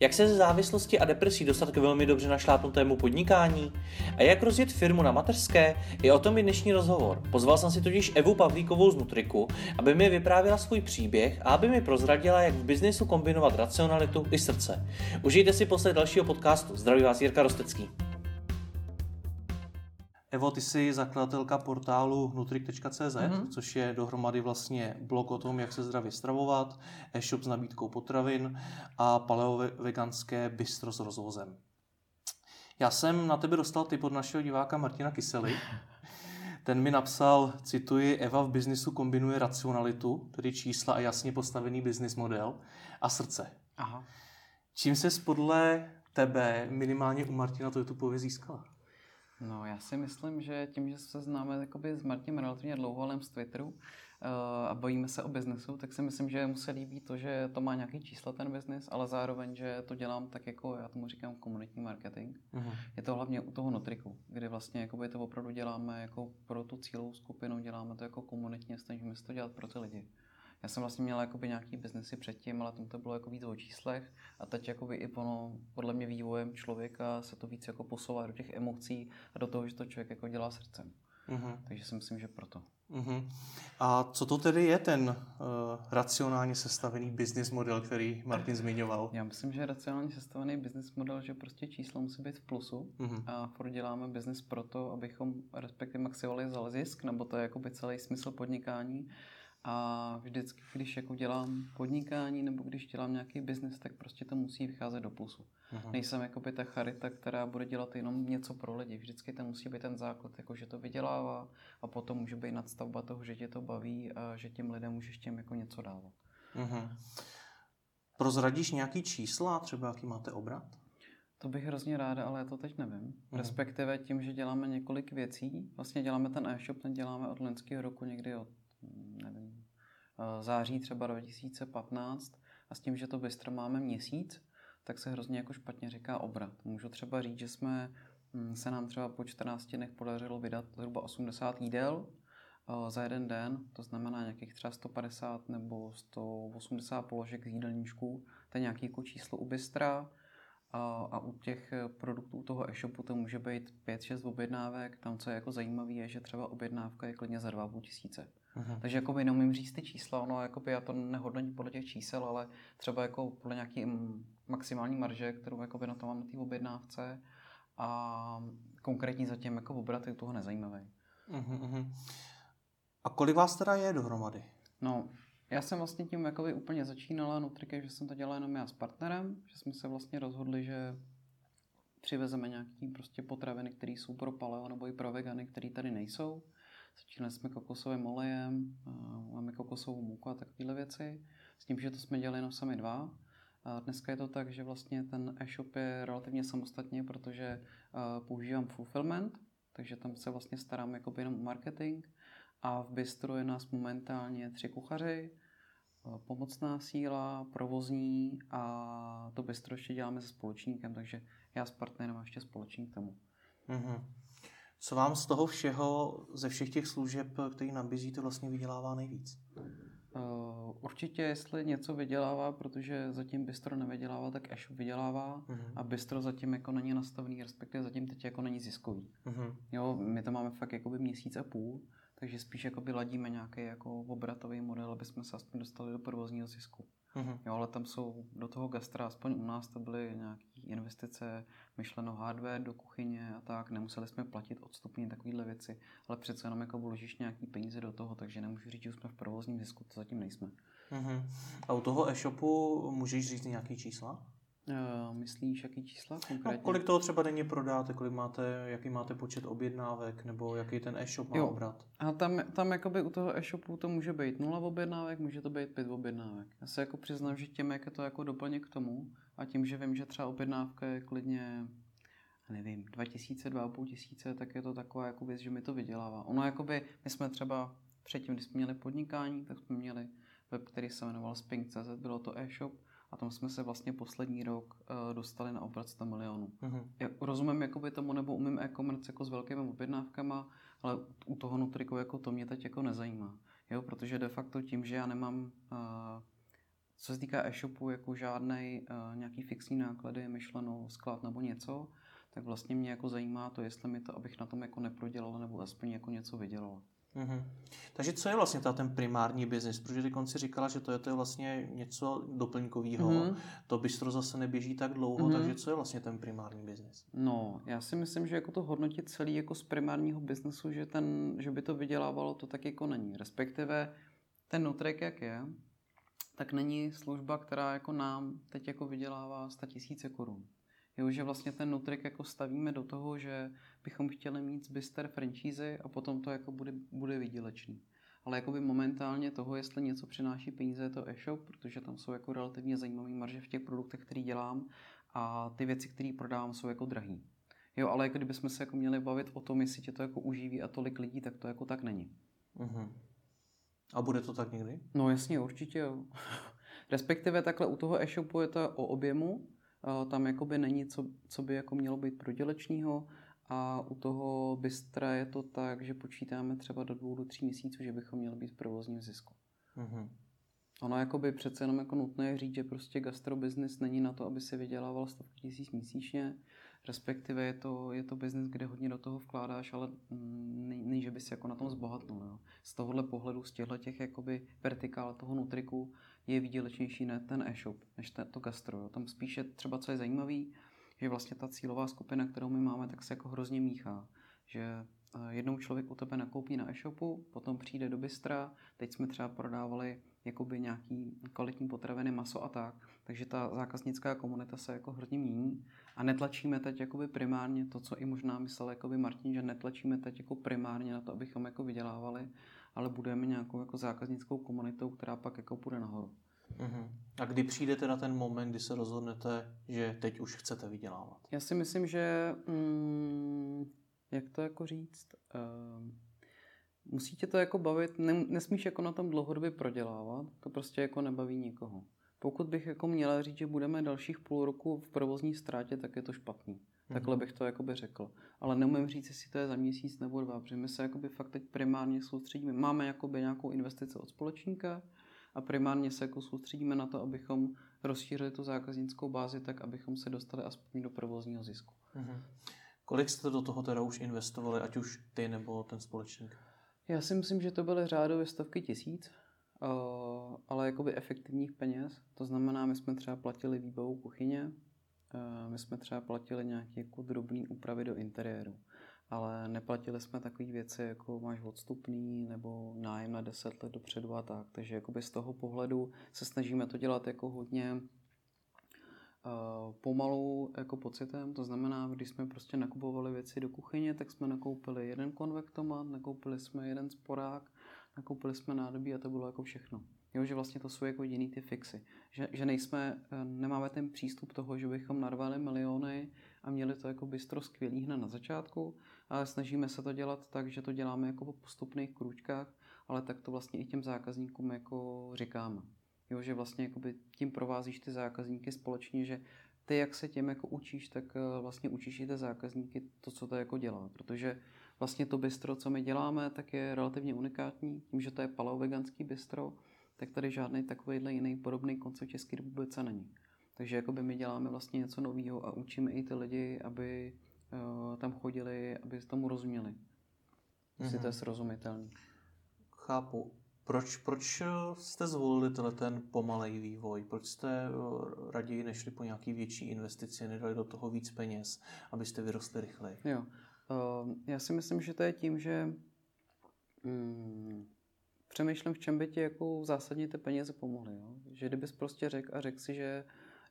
Jak se ze závislosti a depresí dostat k velmi dobře našlápnutému podnikání? A jak rozjet firmu na mateřské? Je o tom i dnešní rozhovor. Pozval jsem si totiž Evu Pavlíkovou z Nutriku, aby mi vyprávěla svůj příběh a aby mi prozradila, jak v biznesu kombinovat racionalitu i srdce. Užijte si poslech dalšího podcastu. Zdraví vás Jirka Rostecký. Evo, ty jsi zakladatelka portálu Nutrik.cz, což je dohromady vlastně blog o tom, jak se zdravě stravovat, e-shop s nabídkou potravin a paleoveganské bistro s rozvozem. Já jsem na tebe dostal tip od našeho diváka Martina Kysely. Ten mi napsal, cituji, Eva v biznisu kombinuje racionalitu, tedy čísla a jasně postavený business model a srdce. Aha. Čím ses podle tebe minimálně u Martina to YouTubeově získala? No, já si myslím, že tím, že se známe jakoby s Martinem relativně dlouho, ale z Twitteru a bojíme se o biznesu, tak si myslím, že mu se líbí to, že to má nějaký čísla ten biznis, ale zároveň, že to dělám tak jako, já tomu říkám komunitní marketing. Uh-huh. Je to hlavně u toho Nutriku, kdy vlastně jakoby to opravdu děláme jako pro tu cílovou skupinu, děláme to jako komunitně, snažíme se to dělat pro ty lidi. Já jsem vlastně měla jakoby nějaký biznesy předtím, ale tam to bylo jako víc o číslech a teď jakoby i podle mě vývojem člověka se to víc jako posouvá do těch emocí a do toho, že to člověk jako dělá srdcem. Uh-huh. Takže si myslím, že proto. Uh-huh. A co to tedy je ten racionálně sestavený business model, který Martin zmiňoval? Já myslím, že racionálně sestavený business model, že prostě číslo musí být v plusu a furt děláme business proto, abychom respektive maximalizovali zisk, nebo to je jakoby celý smysl podnikání. A vždycky, když jako dělám podnikání nebo když dělám nějaký biznis, tak prostě to musí vycházet do plusu. Aha. Nejsem jakoby ta charita, která bude dělat jenom něco pro lidi. Vždycky tam musí být ten základ, jako že to vydělává a potom může být nadstavba toho, že tě to baví a že těm lidem můžeš těm jako něco dávat. Aha. Prozradíš nějaký čísla, třeba jaký máte obrat? To bych hrozně ráda, ale já to teď nevím. Respektive tím, že děláme několik věcí, vlastně děláme ten e-shop, ten děláme od loňského roku někdy od nevím, září třeba 2015 a s tím, že to Bystra máme měsíc, tak se hrozně jako špatně říká obrat. Můžu třeba říct, že se nám třeba po 14 dnech podařilo vydat zhruba 80 jídel za jeden den, to znamená nějakých třeba 150 nebo 180 položek z jídelníčků, to je nějaké jako číslo u Bystra. A u těch produktů toho e-shopu to může být 5-6 objednávek. Tam, co je jako zajímavé, je, že třeba objednávka je klidně za 2 500. Aha. Takže jakoby neumím říct ty čísla, já to nehodnotím podle těch čísel, ale třeba jako podle nějaký maximální marže, kterou jakoby na to mám na té objednávce a konkrétní zatím jako obrat je toho nezajímavý. A kolik vás teda je dohromady? No, já jsem vlastně tím jakoby úplně začínala Nutriky, že jsem to dělala jenom já s partnerem, že jsme se vlastně rozhodli, že přivezeme nějaký prostě potraviny, které jsou pro paleo nebo i pro vegany, které tady nejsou. Začínali jsme kokosovým olejem, máme kokosovou mouku a takovéhle věci. S tím, že to jsme dělali jenom sami dva. A dneska je to tak, že vlastně ten e-shop je relativně samostatně, protože používám fulfillment, takže tam se vlastně starám jakoby jenom o marketing. A v bistru je nás momentálně 3 kuchaři, pomocná síla, provozní a to bistro ještě děláme se společníkem, takže já s partnerem a ještě společník tomu. Mm-hmm. Co vám z toho všeho, ze všech těch služeb, který nabízíte, vlastně vydělává nejvíc? Určitě, jestli něco vydělává, protože zatím bistro nevydělává, tak e-shop vydělává a bistro zatím jako není nastavený, respektive zatím teď jako není ziskový. Mm-hmm. Jo, my to máme fakt jakoby měsíc a půl. Takže spíš jakoby ladíme nějaký jako obratový model, aby jsme se aspoň dostali do provozního zisku. Mm-hmm. Jo, ale tam jsou do toho gastra, aspoň u nás to byly nějaké investice, myšleno hardware do kuchyně a tak. Nemuseli jsme platit odstupně takovéhle věci, ale přece jenom jako vložíš nějaký peníze do toho, takže nemůžu říct, že jsme v provozním zisku, to zatím nejsme. Mm-hmm. A u toho e-shopu můžeš říct nějaký čísla? Myslíš, jaký čísla konkrétně? No, kolik toho třeba denně prodáte, jaký máte počet objednávek, nebo jaký ten e-shop má obrat? A tam jakoby u toho e-shopu to může být 0 objednávek, může to být 5 objednávek. Já se jako přiznám, že tím, jak je to jako doplněk k tomu a tím, že vím, že třeba objednávka je klidně, nevím, 2000, 2500, tak je to taková jako věc, že mi to vydělává. Ono jakoby, my jsme třeba předtím, když jsme měli podnikání, tak jsme měli web, který se jmenoval Spink.cz, bylo to e-shop. A tam jsme se vlastně poslední rok dostali na obrat 100 milionů. Mm-hmm. Rozumím jakoby tomu, nebo umím e-commerce jako s velkými objednávkama, ale u toho Nutriku jako to mě teď jako nezajímá. Jo, protože de facto tím, že já nemám Co se týká e-shopu, jako žádnej nějaký fixní náklady je myšleno sklad nebo něco, tak vlastně mě jako zajímá to, jestli mi to, abych na tom jako neprodělal nebo aspoň jako něco vydělal. Mm-hmm. Takže co je vlastně ten primární biznis? Protože ty konci říkala, že to je vlastně něco doplňkového, mm-hmm. to bistro zase neběží tak dlouho, mm-hmm. takže co je vlastně ten primární biznis? No, já si myslím, že jako to hodnotit celý jako z primárního biznesu, že by to vydělávalo, to tak jako není. Respektive ten Nutrik, jak je, tak není služba, která jako nám teď jako vydělává 100 000 korun. Jo, že vlastně ten Nutrik jako stavíme do toho, že bychom chtěli mít z Byster franchise a potom to jako bude výdělečný. Ale jakoby momentálně toho, jestli něco přináší peníze, je to e-shop, protože tam jsou jako relativně zajímavé marže v těch produktech, které dělám, a ty věci, které prodávám, jsou jako drahý. Jo, ale jako kdybychom se jako měli bavit o tom, jestli tě to jako uživí a tolik lidí, tak to jako tak není. Mhm. A bude to tak někdy? No jasně, určitě jo. Respektive takhle u toho e-shopu je to o objemu, tam jakoby není, co by jako mělo být prodělečního, a u toho Bystra je to tak, že počítáme třeba do 2 do 3 měsíců, že bychom měli být v provozním zisku. Mm-hmm. Ono jakoby přece jenom jako nutné říct, že prostě gastrobiznis není na to, aby se vydělával 100 000 měsíčně, respektive je to biznis, kde hodně do toho vkládáš, ale není, že by si jako na tom zbohatnul. Jo. Z tohohle pohledu, z těchto těch jakoby vertikál toho Nutriku je výdělečnější ne ten e-shop, než to gastro. Jo. Tam spíše třeba, co je zajímavý, že vlastně ta cílová skupina, kterou my máme, tak se jako hrozně míchá. Že jednou člověk u tebe nakoupí na e-shopu, potom přijde do Bystra, teď jsme třeba prodávali jakoby nějaký kvalitní potraviny, maso a tak. Takže ta zákaznická komunita se jako hrozně mění a netlačíme teď jakoby primárně to, co i možná myslel jakoby Martin, že netlačíme teď jako primárně na to, abychom jako vydělávali, ale budujeme nějakou jako zákaznickou komunitou, která pak jako půjde nahoru. Uhum. A kdy přijde teda ten moment, kdy se rozhodnete, že teď už chcete vydělávat? Já si myslím, že jak to jako říct, musí tě to jako bavit, nesmíš jako na tom dlouhodobě prodělávat, to prostě jako nebaví nikoho. Pokud bych jako měla říct, že budeme dalších 0,5 roku v provozní ztrátě, tak je to špatný. Takhle bych to jakoby řekl. Ale neumím říct, jestli to je za měsíc nebo 2, protože my se jakoby fakt teď primárně soustředíme. Máme jakoby nějakou investici od společníka a primárně se jako soustředíme na to, abychom rozšířili tu zákaznickou bázi tak, abychom se dostali aspoň do provozního zisku. Mm-hmm. Kolik jste do toho teda už investovali, ať už ty nebo ten společník? Já si myslím, že to byly řádově 100 000, ale jakoby efektivních peněz. To znamená, my jsme třeba platili výbavu kuchyně, my jsme třeba platili nějaké jako drobné úpravy do interiéru, ale neplatili jsme takové věci, jako máš odstupný nebo nájem na 10 let dopředu a tak. Takže jakoby z toho pohledu se snažíme to dělat jako hodně pomalu jako pocitem, to znamená, když jsme prostě nakupovali věci do kuchyně, tak jsme nakoupili jeden konvektomat, nakoupili jsme jeden sporák, nakoupili jsme nádobí a to bylo jako všechno. Jo, že vlastně to jsou jako jediný ty fixy. Že nemáme ten přístup toho, že bychom narvali miliony a měli to jako bistro skvělý hned na začátku, ale snažíme se to dělat tak, že to děláme jako po postupných krůčkách, ale tak to vlastně i těm zákazníkům jako říkáme. Jo, že vlastně jakoby tím provázíš ty zákazníky společně, že ty, jak se těm jako učíš, tak vlastně učíš i ty zákazníky to, co to jako dělá. Protože vlastně to bistro, co my děláme, tak je relativně unikátní. Tím, že to je paleoveganský bistro, tak tady žádný takovýhle jiný podobný koncept České republice není. Takže jakoby my děláme vlastně něco nového a učíme i ty lidi, aby tam chodili, aby tomu rozuměli. Jestli to je srozumitelný. Chápu. Proč jste zvolili ten pomalej vývoj? Proč jste raději nešli po nějaký větší investici, nedali do toho víc peněz, abyste vyrostli rychleji? Jo. Já si myslím, že to je tím, že přemýšlím, v čem by ti jako zásadně ty peníze pomohly. Jo? Že kdybys prostě řekl si, že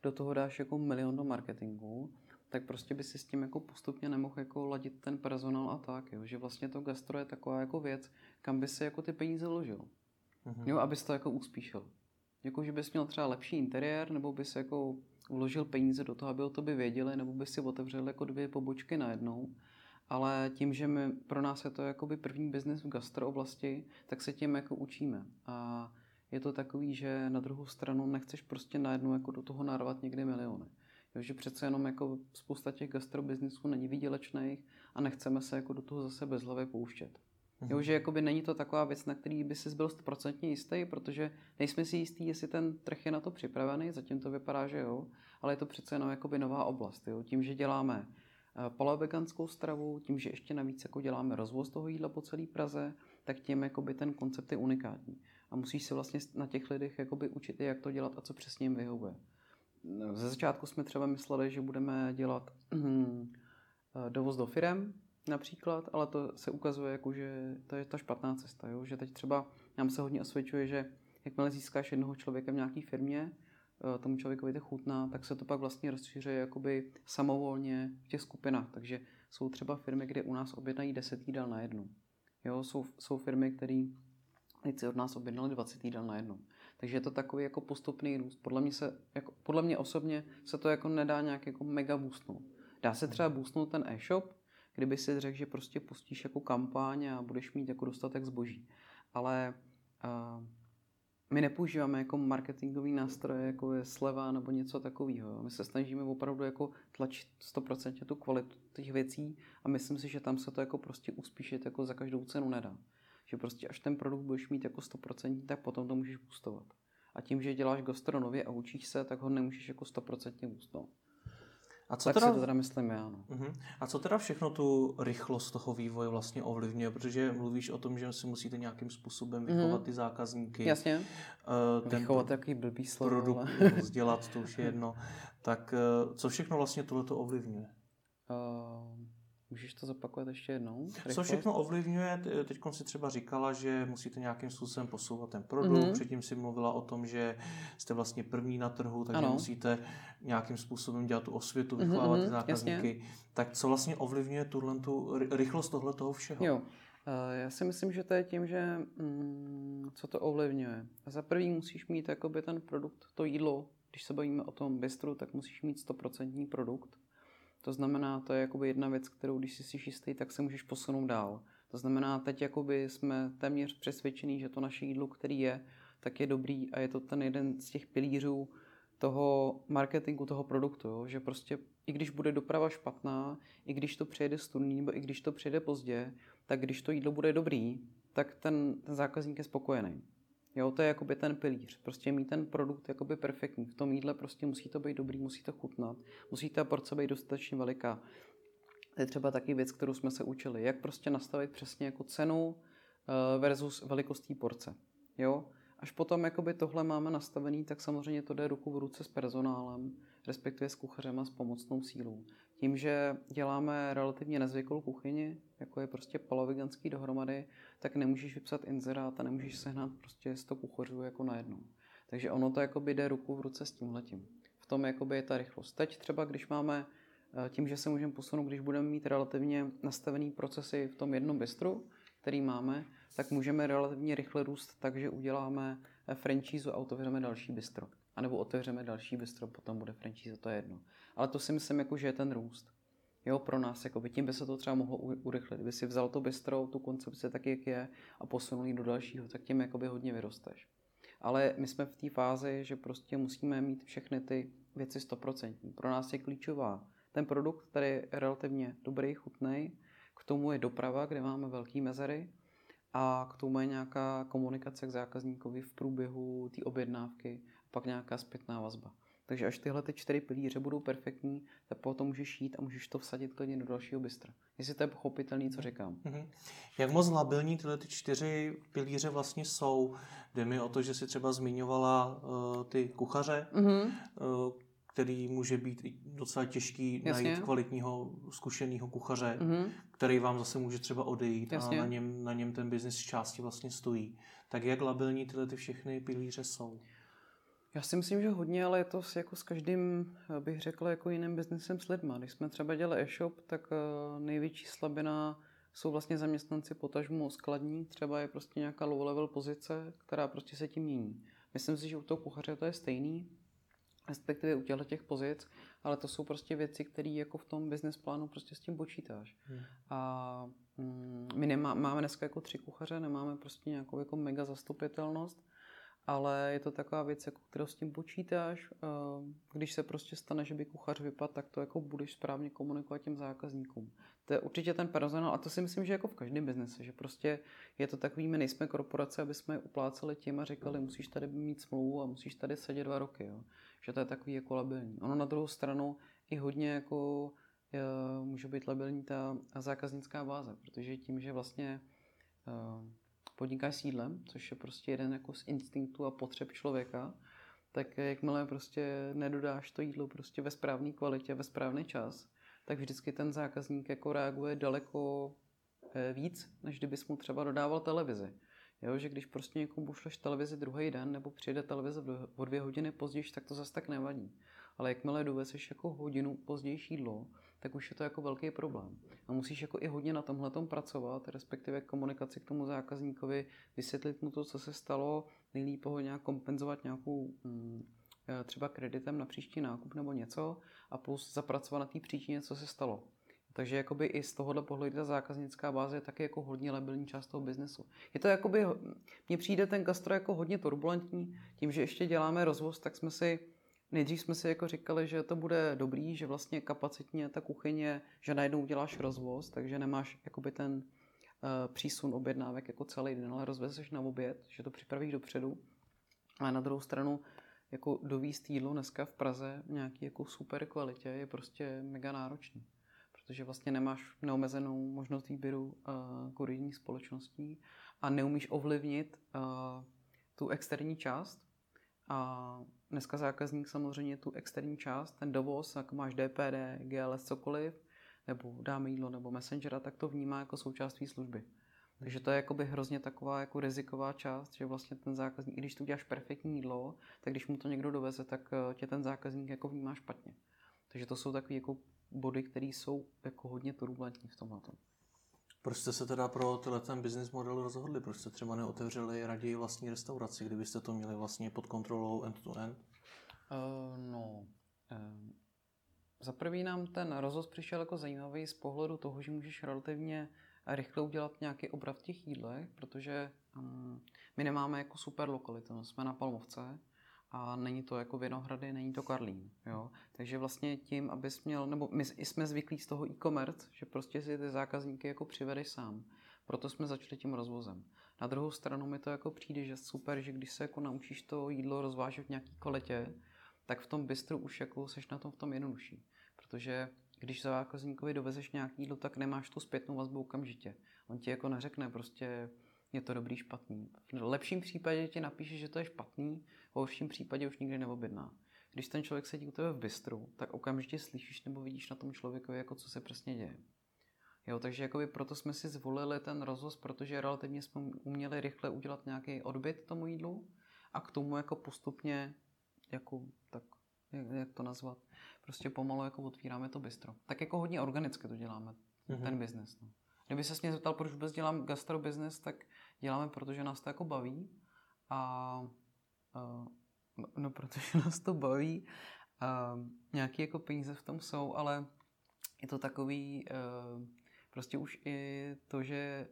do toho dáš jako 1 milion do marketingu, tak prostě by si s tím jako postupně nemohl jako ladit ten personál a tak. Jo? Že vlastně to gastro je taková jako věc, kam by si jako ty peníze ložil. Jo, abys to jako uspíšil. Jako, že bys měl třeba lepší interiér, nebo bys jako vložil peníze do toho, aby o tobě věděli, nebo bys si otevřel jako 2 pobočky najednou. Ale tím, že pro nás je to jakoby první biznis v gastrooblasti, tak se tím jako učíme. A je to takový, že na druhou stranu nechceš prostě najednou jako do toho narvat někdy miliony. Jo, že přece jenom jako spousta těch gastrobiznisů není výdělečných a nechceme se jako do toho zase bezhlavě pouštět. Jo, že jakoby není to taková věc, na který by si byl 100% jistý, protože nejsme si jistí, jestli ten trh je na to připravený, zatím to vypadá, že jo, ale je to přece jenom jakoby nová oblast. Jo. Tím, že děláme paleoveganskou stravu, tím, že ještě navíc jako děláme rozvoz toho jídla po celé Praze, tak tím jakoby ten koncept je unikátní. A musíš se vlastně na těch lidech jakoby učit, jak to dělat a co přesně jim vyhovuje. Ze začátku jsme třeba mysleli, že budeme dělat dovoz do firem, například, ale to se ukazuje, jako, že to je ta špatná cesta. Jo? Že teď třeba nám se hodně osvědčuje, že jakmile získáš jednoho člověka v nějaké firmě, tomu člověkovi to chutná, tak se to pak vlastně rozšíří jakoby samovolně v těch skupinách. Takže jsou třeba firmy, kde u nás objednají 10 jídel na jednu. Jo? Jsou firmy, které si od nás objednali 20 jídel na jednu. Takže je to takový jako postupný růst. Podle mě osobně se to jako nedá nějak jako mega boostnout. Dá se třeba boostnout ten e-shop, kdyby si řekl, že prostě pustíš jako kampaň a budeš mít jako dostatek zboží. Ale my nepoužíváme jako marketingový nástroje, jako je sleva nebo něco takového. My se snažíme opravdu jako tlačit 100% tu kvalitu těch věcí a myslím si, že tam se to jako prostě uspíšit jako za každou cenu nedá. Že prostě až ten produkt budeš mít jako 100%, tak potom to můžeš boostovat. A tím, že děláš gastronomii a učíš se, tak ho nemůžeš jako 100% boostovat. A co teda, si to teda myslím já. No. A co teda všechno tu rychlost toho vývoje vlastně ovlivňuje? Protože mluvíš o tom, že si musíte nějakým způsobem vychovat ty zákazníky. Jasně. Vychovat jaký blbý slovo. Produkt vzdělat, to už je jedno. Tak co všechno vlastně tohleto ovlivňuje? Můžeš to zapakovat ještě jednou? Rychlost? Co všechno ovlivňuje? Teď si třeba říkala, že musíte nějakým způsobem posouvat ten produkt. Předtím si mluvila o tom, že jste vlastně první na trhu, takže ano. Musíte nějakým způsobem dělat tu osvětu, vychovávat ty zákazníky. Jasně. Tak co vlastně ovlivňuje tu rychlost tohletoho všeho? Jo. Já si myslím, že to je tím, že co to ovlivňuje. Za první musíš mít jakoby ten produkt, to jídlo. Když se bavíme o tom bistru, tak musíš mít 100% produkt. To znamená, to je jakoby jedna věc, kterou když jsi jistý, tak se můžeš posunout dál. To znamená, teď jakoby jsme téměř přesvědčení, že to naše jídlo, který je, tak je dobrý a je to ten jeden z těch pilířů toho marketingu, toho produktu. Jo? Že prostě i když bude doprava špatná, i když to přijede studný nebo i když to přijede pozdě, tak když to jídlo bude dobrý, tak ten zákazník je spokojený. Jo, to je jakoby ten pilíř. Prostě mít ten produkt jakoby perfektní. V tom jídle prostě musí to být dobrý, musí to chutnat. Musí ta porce být dostatečně veliká. To je třeba taky věc, kterou jsme se učili. Jak prostě nastavit přesně jako cenu versus velikostí porce. Jo? Až potom jakoby tohle máme nastavený, tak samozřejmě to jde ruku v ruce s personálem, respektive s kuchařem a s pomocnou sílou. Tím, že děláme relativně nezvyklou kuchyni, jako je prostě paloveganský dohromady, tak nemůžeš vypsat inzerát a nemůžeš sehnat prostě 100 kuchařů jako najednou. Takže ono to jakoby jde ruku v ruce s tímhletím. V tom jakoby je ta rychlost. Teď třeba, když máme, tím, že se můžeme posunout, když budeme mít relativně nastavený procesy v tom jednom bistru, který máme, tak můžeme relativně rychle růst, takže uděláme franchise a otevřeme další bistro. A nebo otevřeme další bistro, potom bude franchise, to je jedno. Ale to si myslím, jako, že je ten růst. Jo, pro nás, jakoby, tím by se to třeba mohlo urychlit. Kdyby si vzal to bistro, tu koncepci tak, jak je, a posunul ji do dalšího, tak tím jakoby hodně vyrosteš. Ale my jsme v té fázi, že prostě musíme mít všechny ty věci 100%. Pro nás je klíčová ten produkt, který je relativně dobrý, chutnej, k tomu je doprava, kde máme velké mezery, a k tomu je nějaká komunikace k zákazníkovi v průběhu té objednávky, pak nějaká zpětná vazba. Takže až tyhle ty 4 pilíře budou perfektní, tak potom můžeš jít a můžeš to vsadit klidně do dalšího bystra. Jestli to je pochopitelný, co říkám. Jak moc labilní tyhle ty 4 pilíře vlastně jsou? Jde mi o to, že si třeba zmiňovala ty kuchaře, který může být docela těžký najít kvalitního, zkušeného kuchaře, který vám zase může třeba odejít a na něm ten biznis z části vlastně stojí. Tak jak labilní tyhle ty všechny pilíře jsou? Já si myslím, že hodně, ale je to jako s každým, bych řekl, jako jiným biznesem s lidma. Když jsme třeba dělali e-shop, tak největší slabina jsou vlastně zaměstnanci, potažmo skladní, třeba je prostě nějaká low-level pozice, která prostě se tím mění. Myslím si, že u toho kuchaře to je stejný, respektive u těch pozic, ale to jsou prostě věci, které jako v tom business plánu prostě s tím počítáš. A my máme dneska jako 3 kuchaře, nemáme prostě nějakou jako mega zastupitelnost, ale je to taková věc, jako kterou s tím počítáš. Když se prostě stane, že by kuchař vypadl, tak to jako budeš správně komunikovat těm zákazníkům. To je určitě ten personál, a to si myslím, že jako v každém biznese, že prostě je to takový, my nejsme korporace, aby jsme je upláceli tím a říkali, musíš tady mít smlouvu a musíš tady sedět 2 roky. Jo. Že to je takový jako labilní. Ono na druhou stranu i hodně jako může být labilní ta zákaznická báze, protože tím, že vlastně podnikáš s jídlem, což je prostě jeden jako z instinktů a potřeb člověka, tak jakmile prostě nedodáš to jídlo prostě ve správné kvalitě, ve správný čas, tak vždycky ten zákazník jako reaguje daleko víc, než kdybys mu třeba dodával televizi. Jo, že když prostě někomu pošleš televizi druhý den nebo přijede televize o 2 hodiny později, tak to zase tak nevadí. Ale jakmile dovezeš jako hodinu pozdější jídlo, tak už je to jako velký problém. A musíš jako i hodně na tomhletom pracovat, respektive komunikaci k tomu zákazníkovi, vysvětlit mu to, co se stalo, nejlépe ho nějak kompenzovat nějakou třeba kreditem na příští nákup nebo něco a plus zapracovat na té příčině, co se stalo. Takže jakoby i z tohohle pohledu ta zákaznická báze je taky jako hodně labilní část toho biznesu. Je to jakoby, mně přijde ten gastro jako hodně turbulentní. Tím, že ještě děláme rozvoz, tak nejdřív jsme si jako říkali, že to bude dobrý, že vlastně kapacitně ta kuchyně, že najednou děláš rozvoz, takže nemáš jakoby ten přísun objednávek jako celý den, ale rozvezeš na oběd, že to připravíš dopředu. A na druhou stranu jako dovézt jídlo dneska v Praze v nějaký jako super kvalitě je prostě mega náročný. Protože vlastně nemáš neomezenou možnost výběru kurijních společností a neumíš ovlivnit tu externí část. A dneska zákazník samozřejmě tu externí část, ten dovoz, jak máš DPD, GLS, cokoliv, nebo dáme jídlo, nebo messengera, tak to vnímá jako součást své služby. Takže to je jakoby hrozně taková jako riziková část, že vlastně ten zákazník, i když tu uděláš perfektní jídlo, tak když mu to někdo doveze, tak tě ten zákazník jako vnímá špatně. Takže to jsou takový jako body, které jsou jako hodně turbulentní v tomhle. Proč jste se teda pro ten business model rozhodli? Proč jste třeba neotevřeli raději vlastní restauraci, kdybyste to měli vlastně pod kontrolou end-to-end? Za prvý nám ten rozhoz přišel jako zajímavý z pohledu toho, že můžeš relativně rychle udělat nějaký obrat v těch jídlech, protože my nemáme jako super lokalitu, jsme na Palmovce, a není to jako Vinohrady, není to Karlín. Jo? Takže vlastně tím, abys měl, nebo my jsme zvyklí z toho e-commerce, že prostě si ty zákazníky jako přivedeš sám. Proto jsme začali tím rozvozem. Na druhou stranu mi to jako přijde, že super, že když se jako naučíš to jídlo rozvážet v nějaký kvalitě, tak v tom bistru už jako seš na tom v tom jednodušší. Protože když zákazníkovi dovezeš nějaký jídlo, tak nemáš tu zpětnou vazbu okamžitě. On ti jako neřekne prostě je to dobrý, špatný. V lepším případě ti napíše, že to je špatný, v horším případě už nikdy neobjedná. Když ten člověk sedí u tebe v bistru, tak okamžitě slyšíš nebo vidíš na tom člověkovi, jako co se přesně děje. Jo, takže jakoby proto jsme si zvolili ten rozvoz, protože relativně jsme uměli rychle udělat nějaký odbyt tomu jídlu a k tomu jako postupně, jako tak, jak to nazvat, prostě pomalu jako otvíráme to bistro. Tak jako hodně organicky to děláme, ten biznes. No. Kdyby se mě zeptal, proč vůbec dělám gastrobusiness, tak děláme, protože nás to jako baví. No, protože nás to baví. Nějaké jako peníze v tom jsou, ale je to takový, prostě už i to, že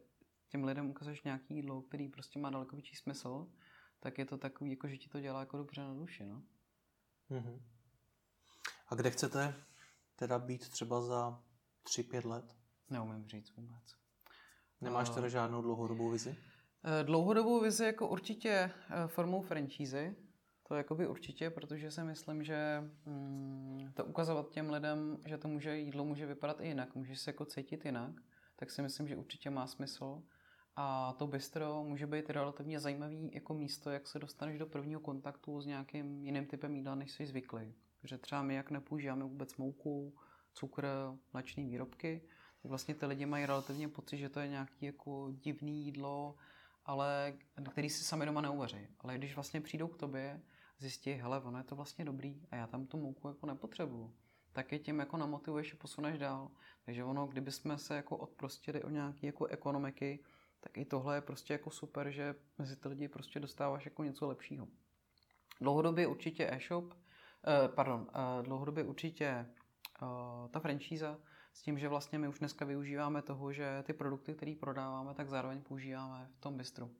těm lidem ukazuješ nějaký jídlo, který prostě má daleko větší smysl, tak je to takový, jako že ti to dělá jako dobře na duši. No? Mm-hmm. A kde chcete teda být třeba za 3-5 let? Neumím říct vůbec. Nemáš teda žádnou dlouhodobou vizi? Dlouhodobou vizi jako určitě formou franchízy. To jakoby určitě, protože si myslím, že to ukazovat těm lidem, že to jídlo může vypadat i jinak, můžeš se jako cítit jinak, tak si myslím, že určitě má smysl. A to bistro může být relativně zajímavý jako místo, jak se dostaneš do prvního kontaktu s nějakým jiným typem jídla, než jsi zvyklý. Protože třeba my jak nepoužíváme vůbec mouku, cukr, mléčné výrobky, vlastně ty lidi mají relativně pocit, že to je nějaké jako divné jídlo, ale který si sami doma neuvaří. Ale když vlastně přijdou k tobě, zjistí, hele, ono je to vlastně dobrý a já tam tu mouku jako nepotřebuju, tak je tím jako namotivuješ a posuneš dál. Takže ono, kdyby jsme se jako odprostili o nějaké jako ekonomiky, tak i tohle je prostě jako super, že mezi ty lidi prostě dostáváš jako něco lepšího. Dlouhodobě určitě ta franšíza, s tím, že vlastně my už dneska využíváme toho, že ty produkty, které prodáváme, tak zároveň používáme v tom bistru.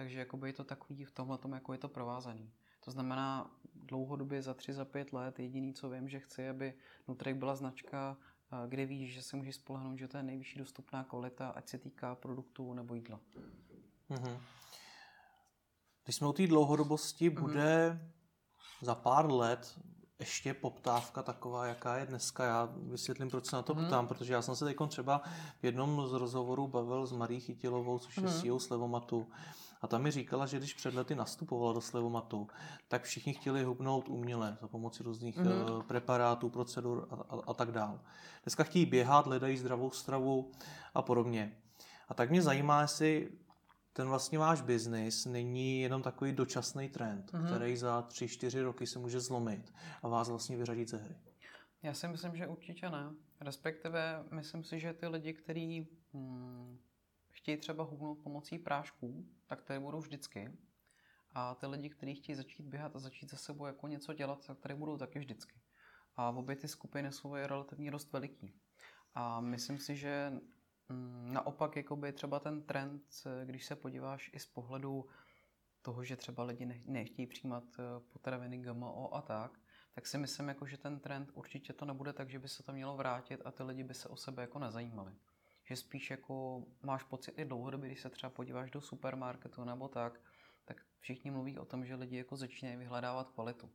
takže je to takový v tomhletom, jako je to provázaný. To znamená dlouhodobě za 3-5 let jediný, co vím, že chci, aby Nutrik byla značka, kde víš, že se můžeš spolehnout, že to je nejvyšší dostupná kvalita, ať se týká produktů nebo jídla. Mm-hmm. Když jsme o té dlouhodobosti, bude za pár let ještě poptávka taková, jaká je dneska. Já vysvětlím, proč se na to ptám, protože já jsem se teď třeba v jednom z rozhovorů bavil s Marí Chytilovou, což je CEO Slevomatu. A ta mi říkala, že když před lety nastupovala do Slevomatu, tak všichni chtěli hubnout uměle za pomoci různých preparátů, procedur a tak dál. Dneska chtějí běhat, hledají zdravou stravu a podobně. A tak mě zajímá, jestli ten vlastně váš biznis není jenom takový dočasný trend, který za 3-4 roky se může zlomit a vás vlastně vyřadit ze hry. Já si myslím, že určitě ne. Respektive myslím si, že ty lidi, kteří chtějí třeba hubnout pomocí prášků, tak tady budou vždycky. A ty lidi, kteří chtějí začít běhat a začít za sebou jako něco dělat, tak tady budou taky vždycky. A obě ty skupiny jsou relativně dost veliký. A myslím si, že naopak jakoby třeba ten trend, když se podíváš i z pohledu toho, že třeba lidi nechtějí přijímat potraviny GMO a tak si myslím, jako, že ten trend určitě to nebude tak, že by se to mělo vrátit a ty lidi by se o sebe jako nezajímali. Že spíš jako máš pocit i dlouhodobě, když se třeba podíváš do supermarketu nebo tak všichni mluví o tom, že lidi jako začínají vyhledávat kvalitu.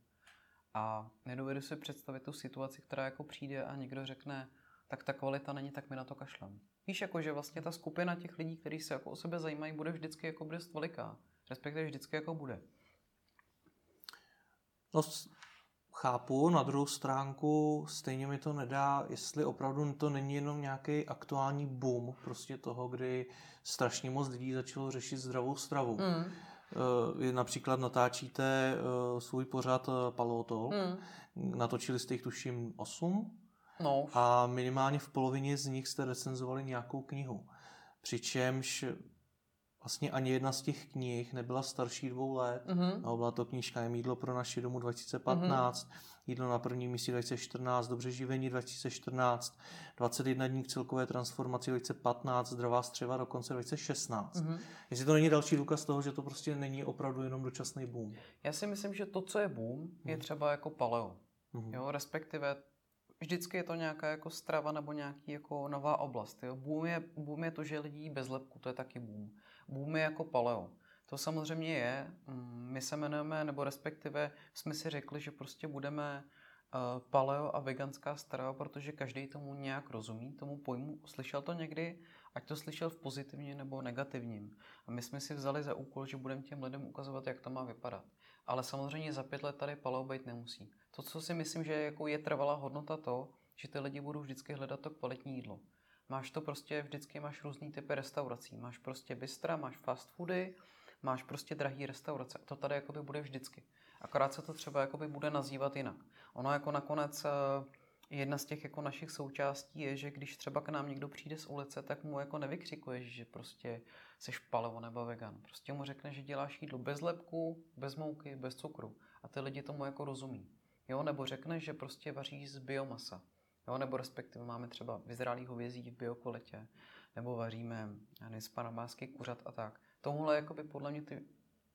A nedovedu si představit tu situaci, která jako přijde a někdo řekne, tak ta kvalita není, tak mi na to kašlem. Víš, jako, že vlastně ta skupina těch lidí, kteří se jako o sebe zajímají, bude vždycky jako dost veliká. Respektive vždycky jako bude. No, chápu, na druhou stránku stejně mi to nedá, jestli opravdu to není jenom nějaký aktuální boom prostě toho, kdy strašně moc lidí začalo řešit zdravou stravu. Například natáčíte svůj pořad Paleovotoč. Natočili jste jich tuším 8. No. A minimálně v polovině z nich jste recenzovali nějakou knihu. Přičemž vlastně ani jedna z těch knih nebyla starší 2 let. No, byla to knížka Jídlo pro naši domů 2015, Jídlo na prvním místě 2014, Dobře živení 2014, 21 dní k celkové transformaci 2015, Zdravá střeva do konce 2016. Jestli to není další důkaz toho, že to prostě není opravdu jenom dočasný boom. Já si myslím, že to, co je boom, je třeba jako paleo. Jo, respektive vždycky je to nějaká jako strava nebo nějaký jako nová oblast. Jo. Boom je to, že lidí bez lepku, to je taky boom. Boom je jako paleo. To samozřejmě je. My se jmenujeme, nebo respektive jsme si řekli, že prostě budeme paleo a veganská strava, protože každý tomu nějak rozumí, tomu pojmu. Slyšel to někdy, ať to slyšel v pozitivním nebo negativním. A my jsme si vzali za úkol, že budeme těm lidem ukazovat, jak to má vypadat. Ale samozřejmě za 5 let tady paleo být nemusí. To, co si myslím, že jako je trvalá hodnota to, že ty lidi budou vždycky hledat to kvalitní jídlo. Máš to prostě, vždycky máš různý typy restaurací. Máš prostě bystra, máš fast foody, máš prostě drahý restaurace. To tady jakoby bude vždycky. Akorát se to třeba jakoby bude nazývat jinak. Ono jako nakonec jedna z těch jako našich součástí je, že když třeba k nám někdo přijde z ulice, tak mu jako nevykřikuješ, že prostě seš paleo nebo vegan. Prostě mu řekneš, že děláš jídlo bez lepku, bez mouky, bez cukru. A ty lidi tomu jako rozumí. Jo, nebo řekneš, že prostě vaříš z biomasa. Jo, nebo respektive máme třeba vyzrálý hovězí v biokvalitě, nebo vaříme z panamásky kuřat a tak. Tohle jakoby podle mě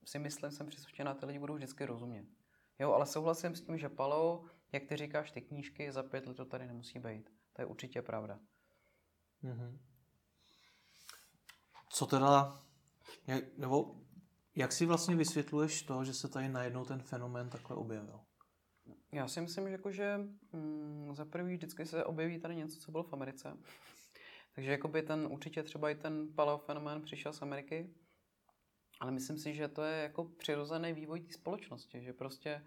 si myslím, jsem přesvědčená, ty lidi budou vždycky rozumět. Jo, ale souhlasím s tím, že paleo, jak ty říkáš, ty knížky, za 5 let to tady nemusí být. To je určitě pravda. Mm-hmm. Co teda, nebo jak si vlastně vysvětluješ to, že se tady najednou ten fenomén takhle objevil? Já si myslím, že, za prvý vždycky se objeví tady něco, co bylo v Americe. Takže ten určitě třeba i ten paleofenomén přišel z Ameriky. Ale myslím si, že to je jako přirozený vývoj té společnosti. Že prostě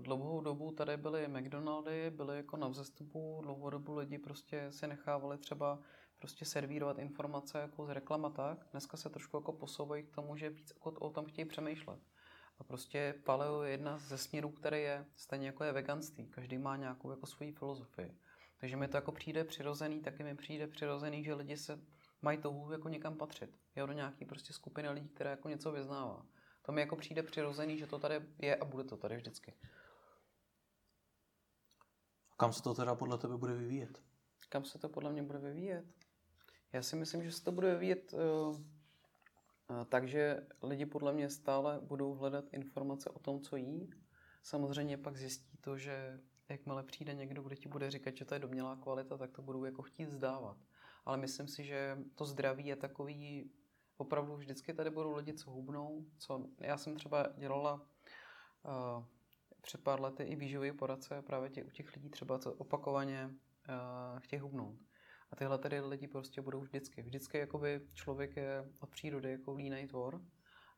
dlouhou dobu tady byly McDonaldy, byly jako na vzestupu, dlouhou dobu lidi prostě si nechávali třeba prostě servírovat informace jako z reklam a tak. Dneska se trošku jako posouvají k tomu, že víc o tom chtějí přemýšlet. A prostě paleo je jedna ze směrů, který je stejně jako je veganství. Každý má nějakou jako svoji filozofii. Takže mi to jako přijde přirozený, taky mi přijde přirozený, že lidi se mají touhu jako někam patřit. Je do nějaký prostě skupiny lidí, která jako něco vyznává. To mi jako přijde přirozený, že to tady je a bude to tady vždycky. A kam se to teda podle tebe bude vyvíjet? Kam se to podle mě bude vyvíjet? Já si myslím, že se to bude vyvíjet Takže lidi podle mě stále budou hledat informace o tom, co jí. Samozřejmě pak zjistí to, že jakmile přijde někdo, kdo ti bude říkat, že to je domělá kvalita, tak to budou jako chtít zdávat. Ale myslím si, že to zdraví je takový, opravdu vždycky tady budou lidi, co hubnou. Já jsem třeba dělala před pár lety i výživový poradce právě u těch lidí třeba, co opakovaně chtějí hubnout. A tyhle tady lidi prostě budou vždycky. Vždycky jakoby člověk je od přírody jako línej tvor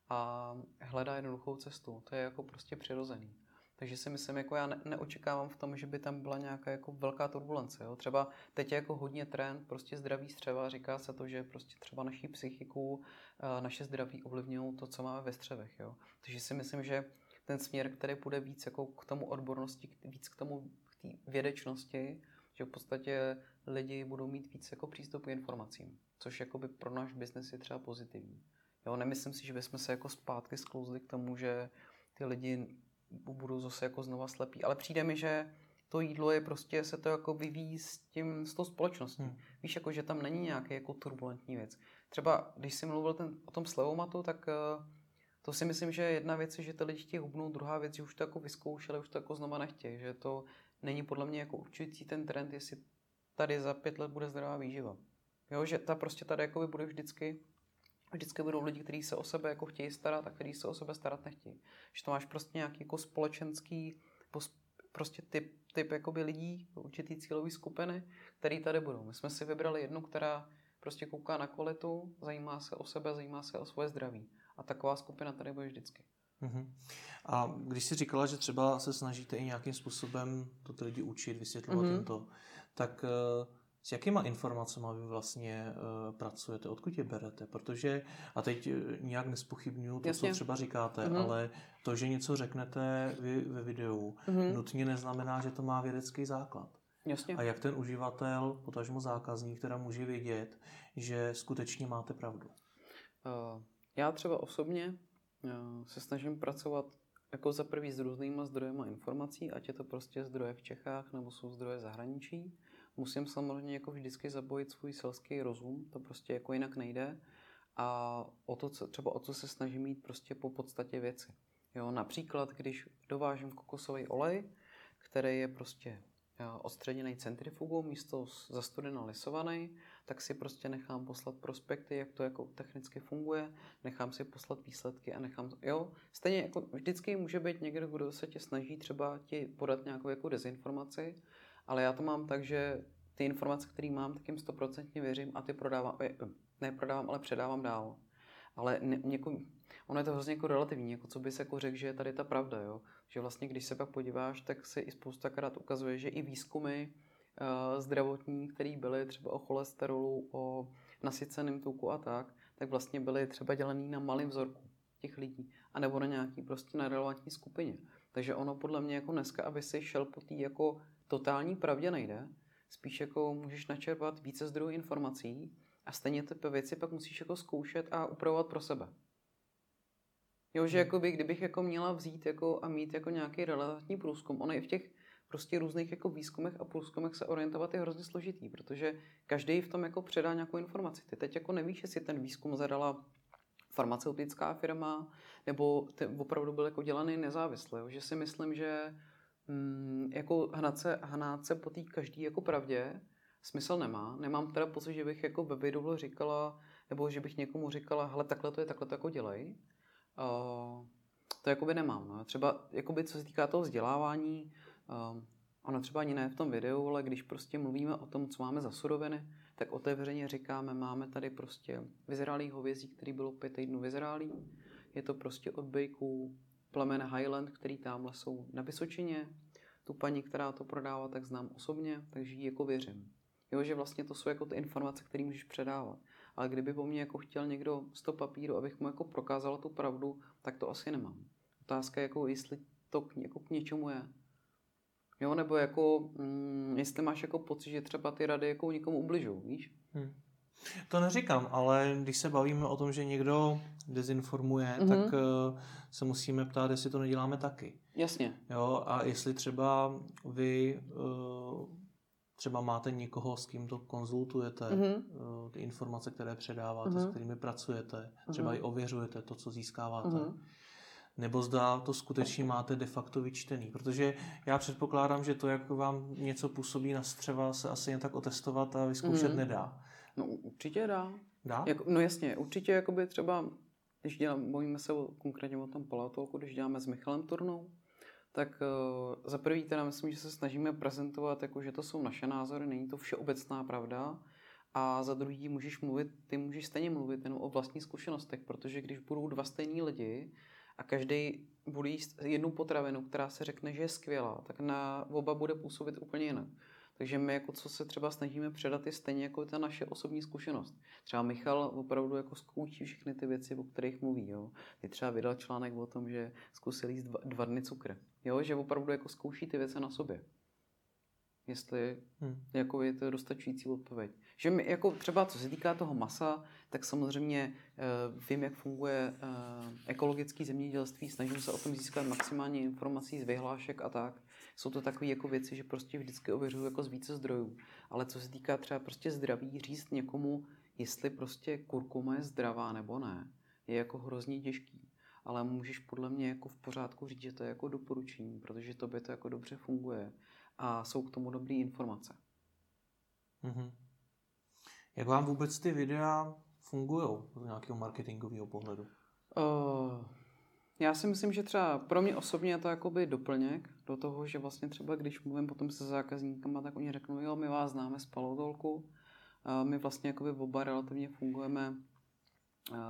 a hledá jednoduchou cestu. To je jako prostě přirozený. Takže si myslím, jako já neočekávám v tom, že by tam byla nějaká jako velká turbulence. Jo? Třeba teď je jako hodně trend, prostě zdraví střeva. Říká se to, že prostě třeba naší psychiku, naše zdraví ovlivňují to, co máme ve střevech. Jo? Takže si myslím, že ten směr, který půjde víc jako k tomu odbornosti, víc k tomu vědečnosti, že v podstatě lidi budou mít víc jako přístup k informacím, což jakoby pro náš biznes je třeba pozitivní. Jo, nemyslím si, že bychom se jako zpátky sklouzli k tomu, že ty lidi budou zase jako znova slepí, ale přijde mi, že to jídlo je prostě, se to jako vyvíjí s tou společností. Víš, jako, že tam není nějaký jako turbulentní věc. Třeba, když jsi mluvil o tom slevomatu, tak to si myslím, že jedna věc je, že ty lidi chtějí hubnout, druhá věc, že už to jako vyzkoušeli, už to jako znova nechtějí, že to není podle mě jako určitý ten trend, jestli tady za 5 let bude zdravá výživa. Jo, že ta prostě tady jakoby bude vždycky budou lidi, kteří se o sebe jako chtějí starat a kteří se o sebe starat nechtějí. Že to máš prostě nějaký jako společenský prostě typ jakoby lidí, určitý cílové skupiny, který tady budou. My jsme si vybrali jednu, která prostě kouká na kvalitu, zajímá se o sebe, zajímá se o svoje zdraví. A taková skupina tady bude vždycky. A když jsi říkala, že třeba se snažíte i nějakým způsobem to lidi učit, vysvětlovat jim to, tak s jakýma informacemi vy vlastně pracujete, odkud je berete? Protože, a teď nějak nespochybnuju to, jasně, co třeba říkáte, ale to, že něco řeknete vy ve videu, nutně neznamená, že to má vědecký základ. Jasně. A jak ten uživatel, potažmo zákazník, teda může vědět, že skutečně máte pravdu? Já třeba osobně se snažím pracovat jako za prvý s různýma zdrojema informací, ať je to prostě zdroje v Čechách nebo jsou zdroje zahraničí. Musím samozřejmě jako vždycky zapojit svůj selský rozum, to prostě jako jinak nejde. A o co se snažím jít prostě po podstatě věci. Jo, například, když dovážím kokosový olej, který je prostě odstředěnej centrifugou místo zastudena lisovanej, tak si prostě nechám poslat prospekty, jak to jako technicky funguje, nechám si poslat výsledky a stejně jako vždycky může být někdo, kdo se tě snaží třeba ti podat nějakou jako dezinformaci, ale já to mám tak, že ty informace, které mám, tak jim 100% věřím a ty předávám dál. Ale ono je to hrozně jako relativní, jako co bys jako řekl, že je tady ta pravda, jo? Že vlastně, když se pak podíváš, tak se i spoustakrát ukazuje, že i výzkumy zdravotní, které byly třeba o cholesterolu, o nasyceném tuku a tak vlastně byly třeba dělený na malém vzorku těch lidí, anebo na nějaký prostě na relevantní skupině. Takže ono podle mě jako dneska, aby si šel po té jako totální pravdě nejde, spíš jako můžeš načerpat více zdrojů informací, a stejně ty věci pak musíš jako zkoušet a upravovat pro sebe. Jo, že jakoby, kdybych jako měla vzít jako a mít jako nějaký relevantní průzkum, ono i v těch prostě různých jako výzkumech a průzkumech se orientovat je hrozně složitý, protože každý v tom jako předá nějakou informaci. Ty teď jako nevíš, jestli ten výzkum zadala farmaceutická firma, nebo opravdu byl jako dělaný nezávisle. Jo, že si myslím, že jako hnát se po té každý jako pravdě smysl nemá. Nemám teda pocit, že bych jako ve videu říkala, nebo že bych někomu říkala, hele, takhle to jako dělej. To jakoby nemám. No. Třeba, jakoby, co se týká toho vzdělávání, ono třeba ani ne v tom videu, ale když prostě mluvíme o tom, co máme za suroviny, tak otevřeně říkáme, máme tady prostě vyzrálý hovězí, který bylo 5 týdnů vyzrálý. Je to prostě od bejků Plamen Highland, který tamhle jsou na Vysočině. Tu paní, která to prodává, tak znám osobně, takže jí jako věřím. Jo, že vlastně to jsou jako ty informace, které můžeš předávat. Ale kdyby po mně jako chtěl někdo 100 papíru, abych mu jako prokázala tu pravdu, tak to asi nemám. Otázka je, jako, jestli to jako k něčemu je. Jo, nebo jako, jestli máš jako pocit, že třeba ty rady jako nikomu ubližují, víš? To neříkám, ale když se bavíme o tom, že někdo dezinformuje, tak se musíme ptát, jestli to neděláme taky. Jasně. Jo, a jestli třeba vy třeba máte někoho, s kým to konzultujete, ty informace, které předáváte, s kterými pracujete, třeba i ověřujete to, co získáváte. Nebo zda to skutečně máte de facto vyčtený. Protože já předpokládám, že to, jak vám něco působí na střeva, se asi jen tak otestovat a vyzkoušet nedá. No určitě dá. Dá? No jasně, určitě jakoby třeba, když děláme, bojíme se konkrétně o tom paleotolku, když děláme s Michalem Turnou, tak za prvý teda myslím, že se snažíme prezentovat, jako, že to jsou naše názory, není to všeobecná pravda. A za druhý ty můžeš stejně mluvit jenom o vlastních zkušenostech, protože když budou dva stejní lidi, a každý bude jíst jednu potravinu, která se řekne, že je skvělá, tak na oba bude působit úplně jinak. Takže my, jako co se třeba snažíme předat, je stejně jako ta naše osobní zkušenost. Třeba Michal opravdu jako zkouší všechny ty věci, o kterých mluví. Jo. Ty třeba vydal článek o tom, že zkusil jíst dva dny cukr. Jo, že opravdu jako zkouší ty věci na sobě. Jestli jako je to dostačující odpověď. Že my, jako třeba co se týká toho masa, tak samozřejmě vím, jak funguje ekologické zemědělství, snažím se o tom získat maximální informací z vyhlášek a tak. Jsou to takové jako věci, že prostě vždycky ověřuju jako z více zdrojů. Ale co se týká třeba prostě zdraví, říct někomu, jestli prostě kurkuma je zdravá nebo ne, je jako hrozně těžký. Ale můžeš podle mě jako v pořádku říct, že to je jako doporučení, protože tobě to jako dobře funguje. A jsou k tomu dobré informace. Mm-hmm. Jak vám vůbec ty videa fungují z nějakého marketingového pohledu? Já si myslím, že třeba pro mě osobně je to jakoby doplněk do toho, že vlastně třeba když mluvím potom se zákazníkama, tak oni řeknou, jo, my vás známe z Paleotolku, my vlastně jakoby oba relativně fungujeme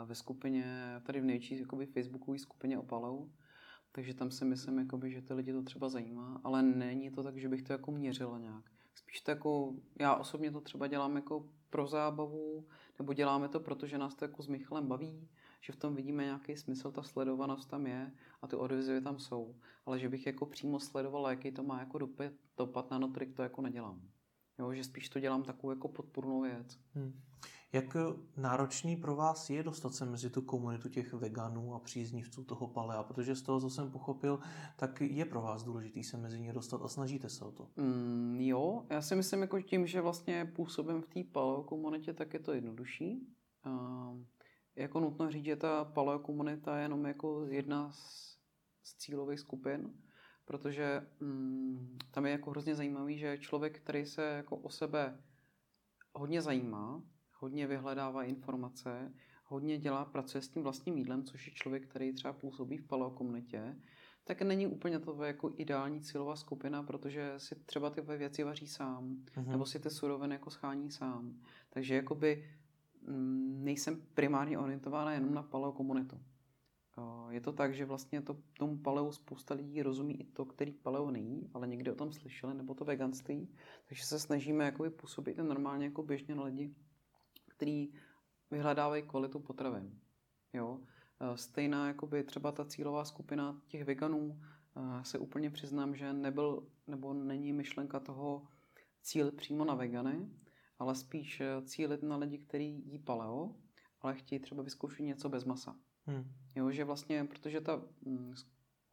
ve skupině, tady v největší jakoby facebookové skupině o Paleu. Takže tam si myslím, jakoby, že ty lidi to třeba zajímá, ale není to tak, že bych to jako měřila nějak. Spíš to jako, já osobně to třeba dělám jako pro zábavu, nebo děláme to, protože nás to jako s Michalem baví, že v tom vidíme nějaký smysl, ta sledovanost tam je a ty odezvy tam jsou. Ale že bych jako přímo sledovala, jaký to má jako dopad na Nutrik, to jako nedělám. Jo, že spíš to dělám takovou jako podpůrnou věc. Jak náročný pro vás je dostat se mezi tu komunitu těch veganů a příznivců toho palea? Protože z toho, co jsem pochopil, tak je pro vás důležitý se mezi ně dostat a snažíte se o to. Jo, já si myslím, jako tím, že vlastně působím v té paleokomunitě, tak je to jednodušší. Jako nutno říct, že ta paleokomunita je jenom jako jedna z cílových skupin, protože tam je jako hrozně zajímavý, že člověk, který se jako o sebe hodně zajímá, hodně vyhledává informace, hodně dělá, pracuje s tím vlastním jídlem, což je člověk, který třeba působí v paleokomunitě, tak není úplně to jako ideální cílová skupina, protože si třeba ty věci vaří sám, nebo si ty suroviny jako schání sám. Takže jakoby nejsem primárně orientována jenom na paleokomunitu. Je to tak, že vlastně tomu paleu spousta lidí rozumí i to, který paleo nejí, ale někdy o tom slyšeli, nebo to veganství, takže se snažíme jakoby působit normálně jako běžně na lidi, který vyhledávají kvalitu potravin. Jo? Stejná jakoby třeba ta cílová skupina těch veganů, se úplně přiznám, že nebyl nebo není myšlenka toho cílit přímo na vegany, ale spíš cílit na lidi, kteří jí paleo, ale chtějí třeba vyzkoušet něco bez masa. Jo, že vlastně, protože ta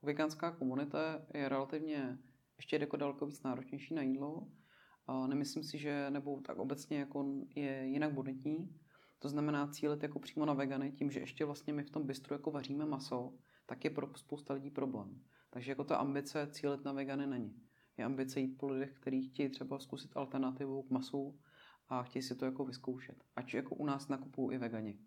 veganská komunita je relativně ještě jako daleko víc náročnější na jídlo, nemyslím si, že nebo tak obecně jako je jinak bonitní. To znamená cílet jako přímo na vegany tím, že ještě vlastně my v tom bistru jako vaříme maso, tak je pro spousta lidí problém. Takže jako ta ambice cílet na vegany není. Je ambice jít po lidech, kteří chtějí třeba zkusit alternativu k masu a chtějí si to jako vyzkoušet. Ať jako u nás nakupují i vegani.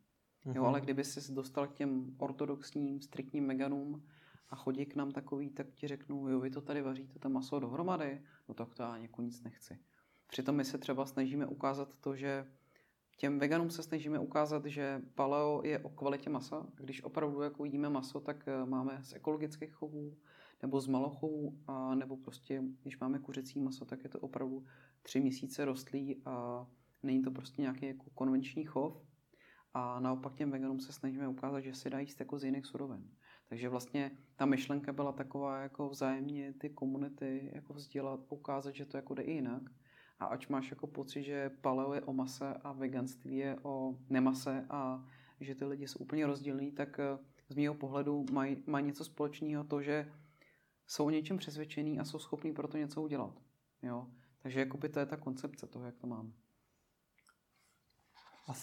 Jo, ale kdyby jsi dostal k těm ortodoxním, striktním veganům a chodí k nám takový, tak ti řeknou, jo, vy to tady vaříte, to maso dohromady, no tak to já jako nic nechci. Přitom my se třeba snažíme ukázat to, že těm veganům se snažíme ukázat, že paleo je o kvalitě masa. Když opravdu jako jíme maso, tak máme z ekologických chovů, nebo z malochovů, a nebo prostě, když máme kuřecí maso, tak je to opravdu 3 měsíce rostlý a není to prostě nějaký jako konvenční chov. A naopak těm veganům se snažíme ukázat, že si dají jíst jako z jiných surovin. Takže vlastně ta myšlenka byla taková, jako vzájemně ty komunity jako vzdělat, ukázat, že to jako jde i jinak. A ač máš jako pocit, že paleo je o mase a veganství je o nemase a že ty lidi jsou úplně rozdílní, tak z mého pohledu mají něco společného to, že jsou o něčem přesvědčení a jsou schopní pro to něco udělat. Jo? Takže jakoby to je ta koncepce toho, jak to máme. A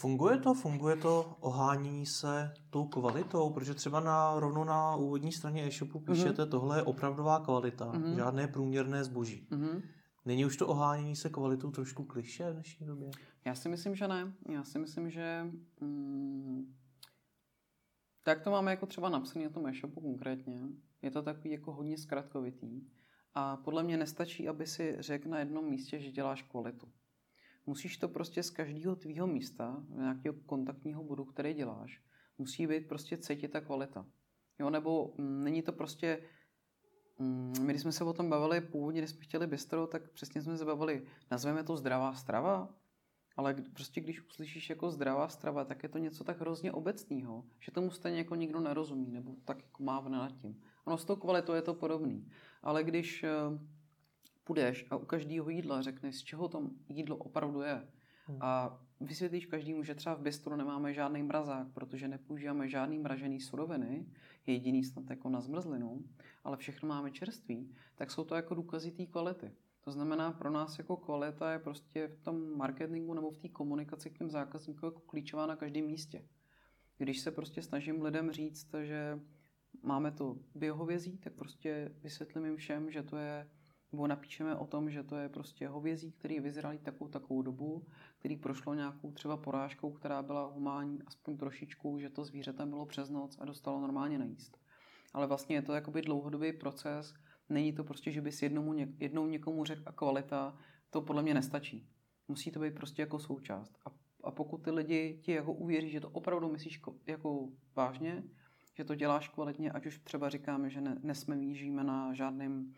funguje to ohánění se tou kvalitou, protože třeba rovno na úvodní straně e-shopu píšete, tohle je opravdová kvalita, žádné průměrné zboží. Není už to ohánění se kvalitou trošku klišé v dnešní době? Já si myslím, že ne. Já si myslím, že tak to máme jako třeba napsané na tom e-shopu konkrétně. Je to takový jako hodně zkratkovitý. A podle mě nestačí, aby si řekl na jednom místě, že děláš kvalitu. Musíš to prostě z každého tvýho místa, nějakého kontaktního bodu, který děláš, musí být prostě cítit ta kvalita. Jo, nebo není to prostě... My, když jsme se o tom bavili původně, když jsme chtěli bistro, tak přesně jsme se bavili, nazveme to zdravá strava, ale prostě když uslyšíš jako zdravá strava, tak je to něco tak hrozně obecného, že tomu stejně jako nikdo nerozumí, nebo tak jako mávne nad tím. Ono s tou kvalitou je to podobný. Ale když půjdeš a u každého jídla řekneš, z čeho to jídlo opravdu je, a vysvětlíš každému, že třeba v bistru nemáme žádný mrazák, protože nepoužíváme žádný mražený suroviny, jediný snad jako na zmrzlinu, ale všechno máme čerství, tak jsou to jako důkazy té kvality. To znamená, pro nás jako kvalita je prostě v tom marketingu nebo v té komunikaci k těm zákazníkům jako klíčová na každém místě. Když se prostě snažím lidem říct, že máme to biohovězí, tak prostě vysvětlím jim všem, že to je, nebo napíšeme o tom, že to je prostě hovězí, který vyzrálí takovou dobu, který prošlo nějakou třeba porážkou, která byla humánní, aspoň trošičku, že to zvíře tam bylo přes noc a dostalo normálně najíst. Ale vlastně je to jakoby dlouhodobý proces, není to prostě, že bys jednou někomu řekl a kvalita, to podle mě nestačí. Musí to být prostě jako součást. A pokud ty lidi ti jako uvěří, že to opravdu myslíš jako vážně, že to děláš kvalitně, ať už třeba říkáme, že nesmíříme na žádným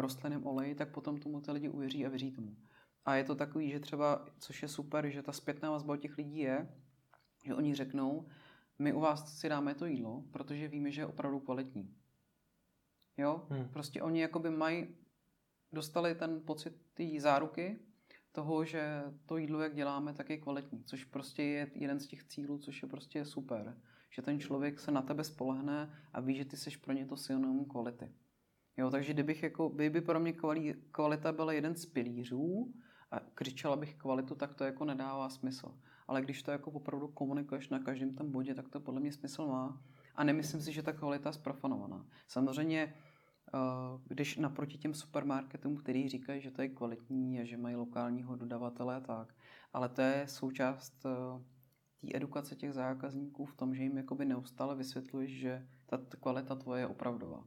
rostlinném oleji, tak potom tomu ty lidi uvěří a věří tomu. A je to takový, že třeba, což je super, že ta zpětná vazba těch lidí je, že oni řeknou, my u vás si dáme to jídlo, protože víme, že je opravdu kvalitní. Jo? Prostě oni jakoby dostali ten pocit té záruky toho, že to jídlo, jak děláme, tak je kvalitní, což prostě je jeden z těch cílů, což je prostě super. Že ten člověk se na tebe spolehne a ví, že ty seš pro ně to synonym kvality. Jo, takže kdyby pro mě kvalita byla jeden z pilířů a křičela bych kvalitu, tak to jako nedává smysl. Ale když to jako opravdu komunikuješ na každém tom bodě, tak to podle mě smysl má. A nemyslím si, že ta kvalita je zprofanovaná. Samozřejmě, když naproti těm supermarketům, který říkají, že to je kvalitní a že mají lokálního dodavatele, tak. Ale to je součást té edukace těch zákazníků v tom, že jim jakoby neustále vysvětluješ, že ta kvalita tvoje je opravdová.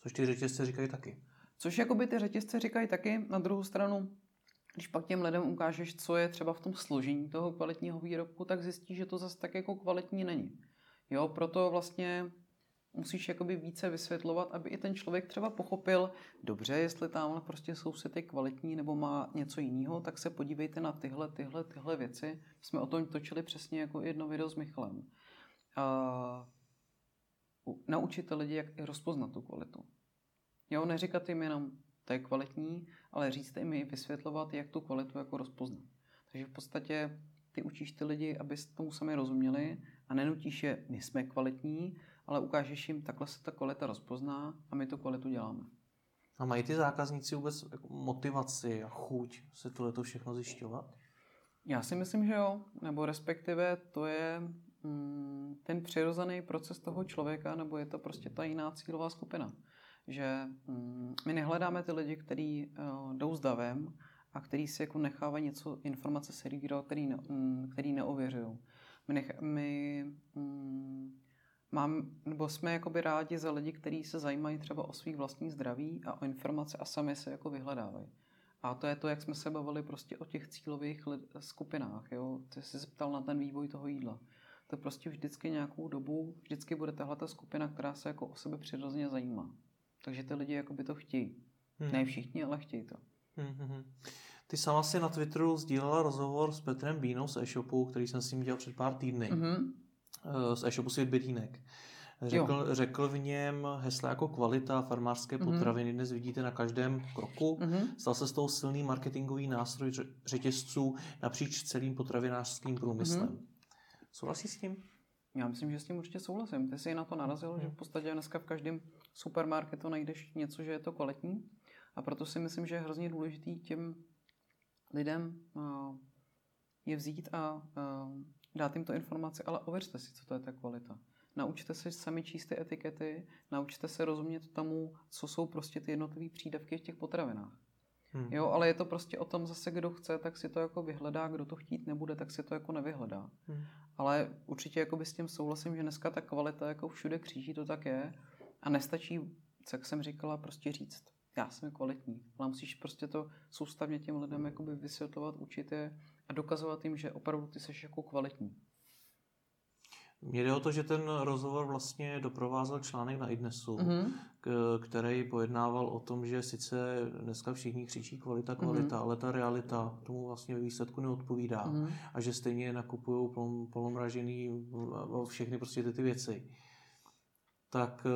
Což ty řetězce říkají taky. Což jakoby ty řetězce říkají taky. Na druhou stranu, když pak těm lidem ukážeš, co je třeba v tom složení toho kvalitního výrobku, tak zjistíš, že to zase tak jako kvalitní není. Jo, proto vlastně musíš jakoby více vysvětlovat, aby i ten člověk třeba pochopil, dobře, jestli tamhle prostě soused je kvalitní nebo má něco jiného, tak se podívejte na tyhle věci. Jsme o tom točili přesně jako jedno video s Michalem. Naučit lidi, jak i rozpoznat tu kvalitu. Jo, neříkat jim jenom, to je kvalitní, ale říct jim i vysvětlovat, jak tu kvalitu jako rozpoznat. Takže v podstatě ty učíš ty lidi, aby tomu sami rozuměli a nenutíš je, my jsme kvalitní, ale ukážeš jim, takhle se ta kvalita rozpozná a my tu kvalitu děláme. A mají ty zákazníci vůbec motivaci a chuť se tohleto všechno zjišťovat? Já si myslím, že jo. Nebo respektive to je ten přirozený proces toho člověka, nebo je to prostě ta jiná cílová skupina. Že my nehledáme ty lidi, kteří jdou s davem a kteří si jako nechávají něco, informace servíro, který neověřují. Nebo jsme jakoby rádi za lidi, kteří se zajímají třeba o svých vlastních zdraví a o informace a sami se jako vyhledávají. A to je to, jak jsme se bavili prostě o těch cílových skupinách. Jo? Ty jsi se ptal na ten vývoj toho jídla. To prostě vždycky nějakou dobu, vždycky bude tahleta skupina, která se jako o sebe přirozeně zajímá. Takže ty lidi jakoby to chtějí. Ne všichni, ale chtějí to. Ty sama si na Twitteru sdílela rozhovor s Petrem Bínou z e-shopu, který jsem s ním dělal před pár týdny. Z e-shopu Svět bědínek. Řekl v něm hesla jako kvalita farmářské potraviny, dnes vidíte na každém kroku. Stal se z toho silný marketingový nástroj řetězců napříč celým potravinářským průmyslem. Souhlasíš s tím? Já myslím, že s tím určitě souhlasím. Ty jsi na to narazil, že v podstatě dneska v každém supermarketu najdeš něco, že je to kvalitní. A proto si myslím, že je hrozně důležitý těm lidem je vzít a dát jim tu informaci, ale ověřte si, co to je ta kvalita. Naučte se sami číst ty etikety, naučte se rozumět tomu, co jsou prostě ty jednotlivé přídavky v těch potravinách. Jo, ale je to prostě o tom zase, kdo chce, tak si to jako vyhledá, kdo to chtít nebude, tak si to jako nevyhledá. Ale určitě jako by s tím souhlasím, že dneska ta kvalita jako všude kříží, to tak je a nestačí, jak jsem říkala, prostě říct, já jsem kvalitní, ale musíš prostě to soustavně těm lidem jako by vysvětlovat, učit je a dokazovat jim, že opravdu ty seš jako kvalitní. Mně jde o to, že ten rozhovor vlastně doprovázel článek na IDNESu, který pojednával o tom, že sice dneska všichni křičí kvalita, ale ta realita tomu vlastně výsledku neodpovídá a že stejně nakupují polomražený všechny prostě ty věci. Tak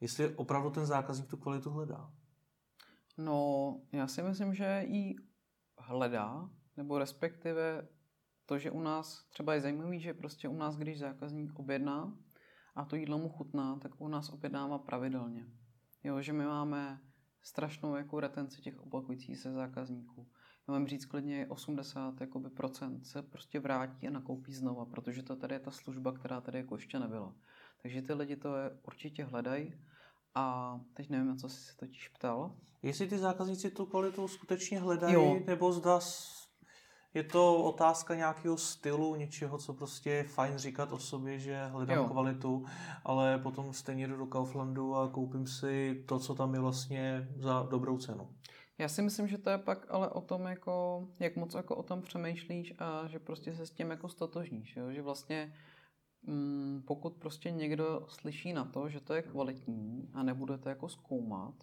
jestli opravdu ten zákazník tu kvalitu hledá? No, já si myslím, že ji hledá, nebo respektive to, že u nás třeba je zajímavý, že prostě u nás, když zákazník objedná a to jídlo mu chutná, tak u nás objednává pravidelně. Jo, že my máme strašnou jako retenci těch opakujících se zákazníků. Já mám říct klidně 80% se prostě vrátí a nakoupí znova, protože to tady je ta služba, která tady jako ještě nebyla. Takže ty lidi to je, určitě hledají a teď nevím, na co jsi se totiž ptal. Jestli ty zákazníci tu kvalitu skutečně hledají, nebo zda je to otázka nějakého stylu, něčeho, co prostě je fajn říkat o sobě, že hledám kvalitu, ale potom stejně jdu do Kauflandu a koupím si to, co tam je vlastně za dobrou cenu. Já si myslím, že to je pak ale o tom, jako, jak moc jako o tom přemýšlíš a že prostě se s tím jako stotožníš. Jo? Že vlastně pokud prostě někdo slyší na to, že to je kvalitní a nebude to jako zkoumat,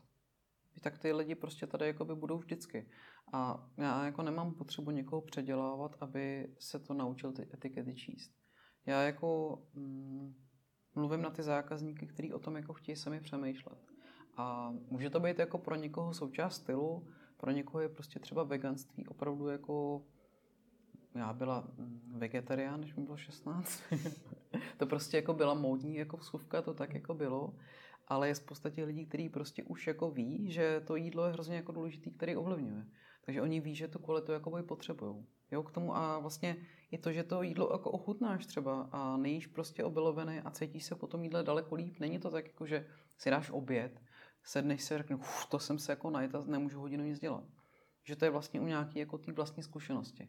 tak ty lidi prostě tady jakoby budou vždycky. A já jako nemám potřebu někoho předělávat, aby se to naučil ty etikety číst. Já jako mluvím na ty zákazníky, kteří o tom jako chtějí sami přemýšlet. A může to být jako pro někoho součást stylu, pro někoho je prostě třeba veganství opravdu jako... Já byla vegetarián, než mi bylo 16. To prostě jako byla módní jako vsuvka, to tak jako bylo. Ale je spousta těch lidí, kteří prostě už jako ví, že to jídlo je hrozně jako důležitý, který ovlivňuje. Takže oni ví, že tu kvalitu jakoby potřebujou. Jo, k tomu a vlastně i to, že to jídlo jako ochutnáš třeba a nejíš prostě obiloviny a cítíš se po tom jídle daleko líp. Není to tak, jako, že si dáš oběd, sedneš se a řekneš, to jsem se jako najet a nemůžu hodinu nic dělat. Že to je vlastně u nějaké jako té vlastní zkušenosti.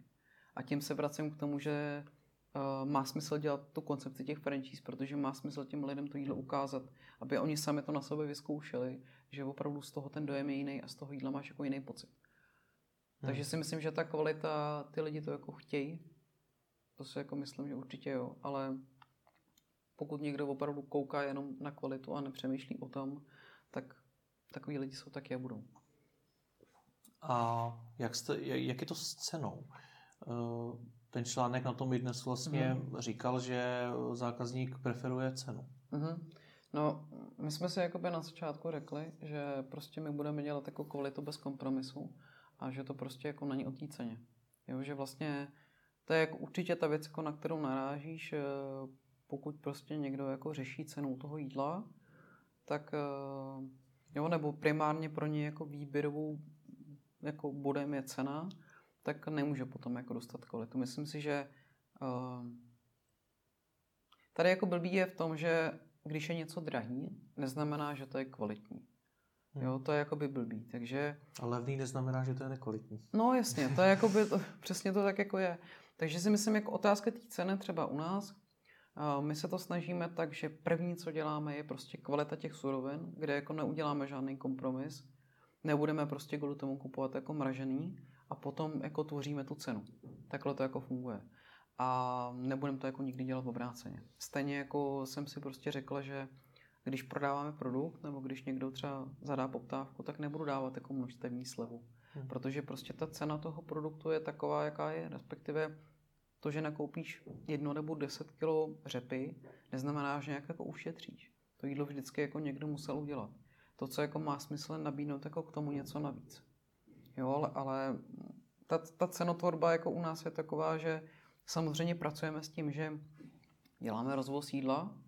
A tím se vracím k tomu, že má smysl dělat tu koncepci těch franchise, protože má smysl těm lidem to jídlo ukázat, aby oni sami to na sobě vyzkoušeli, že opravdu z toho ten dojem je jiný a z toho jídla máš jako jiný pocit. Takže si myslím, že ta kvalita, ty lidi to jako chtějí, to si jako myslím, že určitě jo, ale pokud někdo opravdu kouká jenom na kvalitu a nepřemýšlí o tom, tak takový lidi jsou taky a budou. A jak je to s cenou? Ten článek na tom IDNES vlastně říkal, že zákazník preferuje cenu. No, my jsme si jakoby na začátku řekli, že prostě my budeme dělat jako kvalitu bez kompromisu a že to prostě jako není o té ceně. Jo, že vlastně to je jako určitě ta věc, jako na kterou narážíš, pokud prostě někdo jako řeší cenu toho jídla, tak jo, nebo primárně pro něj jako výběrovou jako bodem je cena, tak nemůže potom jako dostat kvalitu. Myslím si, že tady jako blbý je v tom, že když je něco drahý, neznamená, že to je kvalitní. Jo, to je jakoby blbý, takže... A levný neznamená, že to je nekvalitní. No jasně, to je jakoby, přesně to tak jako je. Takže si myslím, jako otázka té ceny třeba u nás, my se to snažíme tak, že první, co děláme, je prostě kvalita těch surovin, kde jako neuděláme žádný kompromis, nebudeme prostě kvůli tomu kupovat jako mražený, a potom jako tvoříme tu cenu. Takhle to jako funguje. A nebudeme to jako nikdy dělat obráceně. Stejně jako jsem si prostě řekla, že když prodáváme produkt, nebo když někdo třeba zadá poptávku, tak nebudu dávat jako množstevní slevu. Protože prostě ta cena toho produktu je taková, jaká je. Respektive to, že nakoupíš 1 nebo 10 kilo řepy, neznamená, že nějak jako ušetříš. To jídlo vždycky jako někdo musel udělat. To, co jako má smysl nabídnout jako k tomu něco navíc. Jo, ale ta cenotvorba jako u nás je taková, že samozřejmě pracujeme s tím, že děláme rozvoz jídla,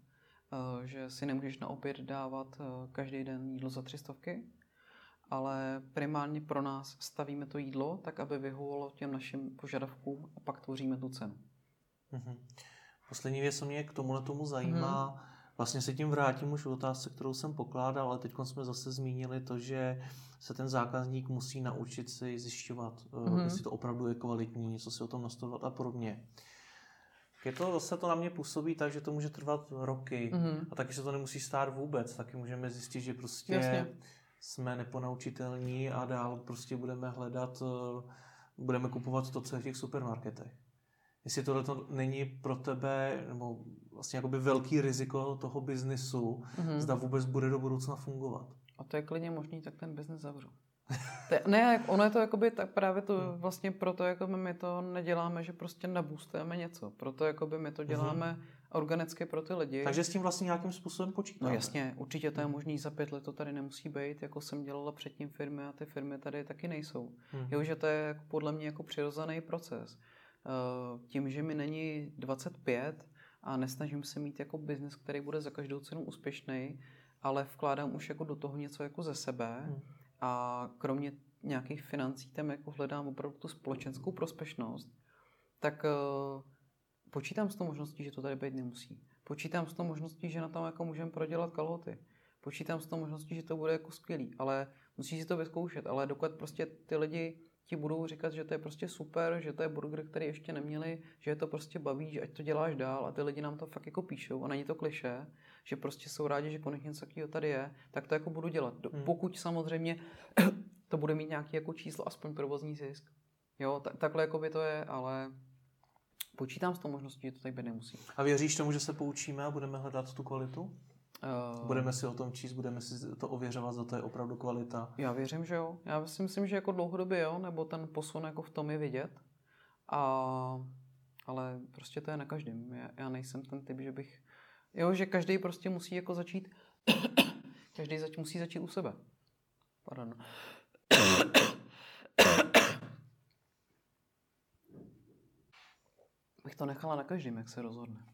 že si nemůžeš na oběd dávat každý den jídlo za 300, ale primárně pro nás stavíme to jídlo tak, aby vyhovovalo těm našim požadavkům a pak tvoříme tu cenu. Mm-hmm. Poslední věc, co mě k tomu zajímá, vlastně se tím vrátím už v otázce, kterou jsem pokládal, ale teď jsme zase zmínili to, že se ten zákazník musí naučit si zjišťovat, jestli to opravdu je kvalitní, co si o tom nastudovat a podobně. Se to na mě působí tak, že to může trvat roky a taky se to nemusí stát vůbec. Taky můžeme zjistit, že prostě jsme neponaučitelní a dál prostě budeme hledat, budeme kupovat to, co je v těch supermarketech. Jestli tohle to není pro tebe nebo vlastně jakoby velký riziko toho biznisu, zda vůbec bude do budoucna fungovat. A to je klidně možný, tak ten biznis zavřu. Ne, ono je to jakoby, tak právě to vlastně proto jakoby my to neděláme, že prostě nabůstujeme něco. Proto jakoby my to děláme organicky pro ty lidi. Takže s tím vlastně nějakým způsobem počítáme. No jasně, určitě to je možný, za 5 let to tady nemusí být, jako jsem dělala předtím firmy a ty firmy tady taky nejsou. Jo, že to je podle mě jako přirozený proces. Tím, že mi není 25 a nesnažím se mít jako biznis, který bude za každou cenu úspěšný, ale vkládám už jako do toho něco jako ze sebe a kromě nějakých financí tam jako hledám opravdu tu společenskou prospěšnost, tak počítám s tou možností, že to tady být nemusí. Počítám s tou možností, že na tom jako můžeme prodělat kalhoty. Počítám s tou možností, že to bude jako skvělý, ale musíš si to vyzkoušet, ale dokud prostě ty lidi ti budou říkat, že to je prostě super, že to je burger, který ještě neměli, že je to prostě baví, že ať to děláš dál a ty lidi nám to fakt jako píšou a není to klišé, že prostě jsou rádi, že konečně něco takového tady je, tak to jako budu dělat. Pokud samozřejmě to bude mít nějaké jako číslo, aspoň provozní zisk. Jo, takhle jako by to je, ale počítám s tou možností, že to tak by nemusí. A věříš tomu, že se poučíme a budeme hledat tu kvalitu? Budeme si o tom číst, budeme si to ověřovat, zda to je opravdu kvalita. Já věřím, že jo. Já si myslím, že jako dlouhodobě jo, nebo ten posun jako v tom je vidět. Ale prostě to je na každém. Já nejsem ten typ, že bych... Jo, že každý prostě musí jako začít... každý musí začít u sebe. Pardon. Bych to nechala na každém, jak se rozhodne.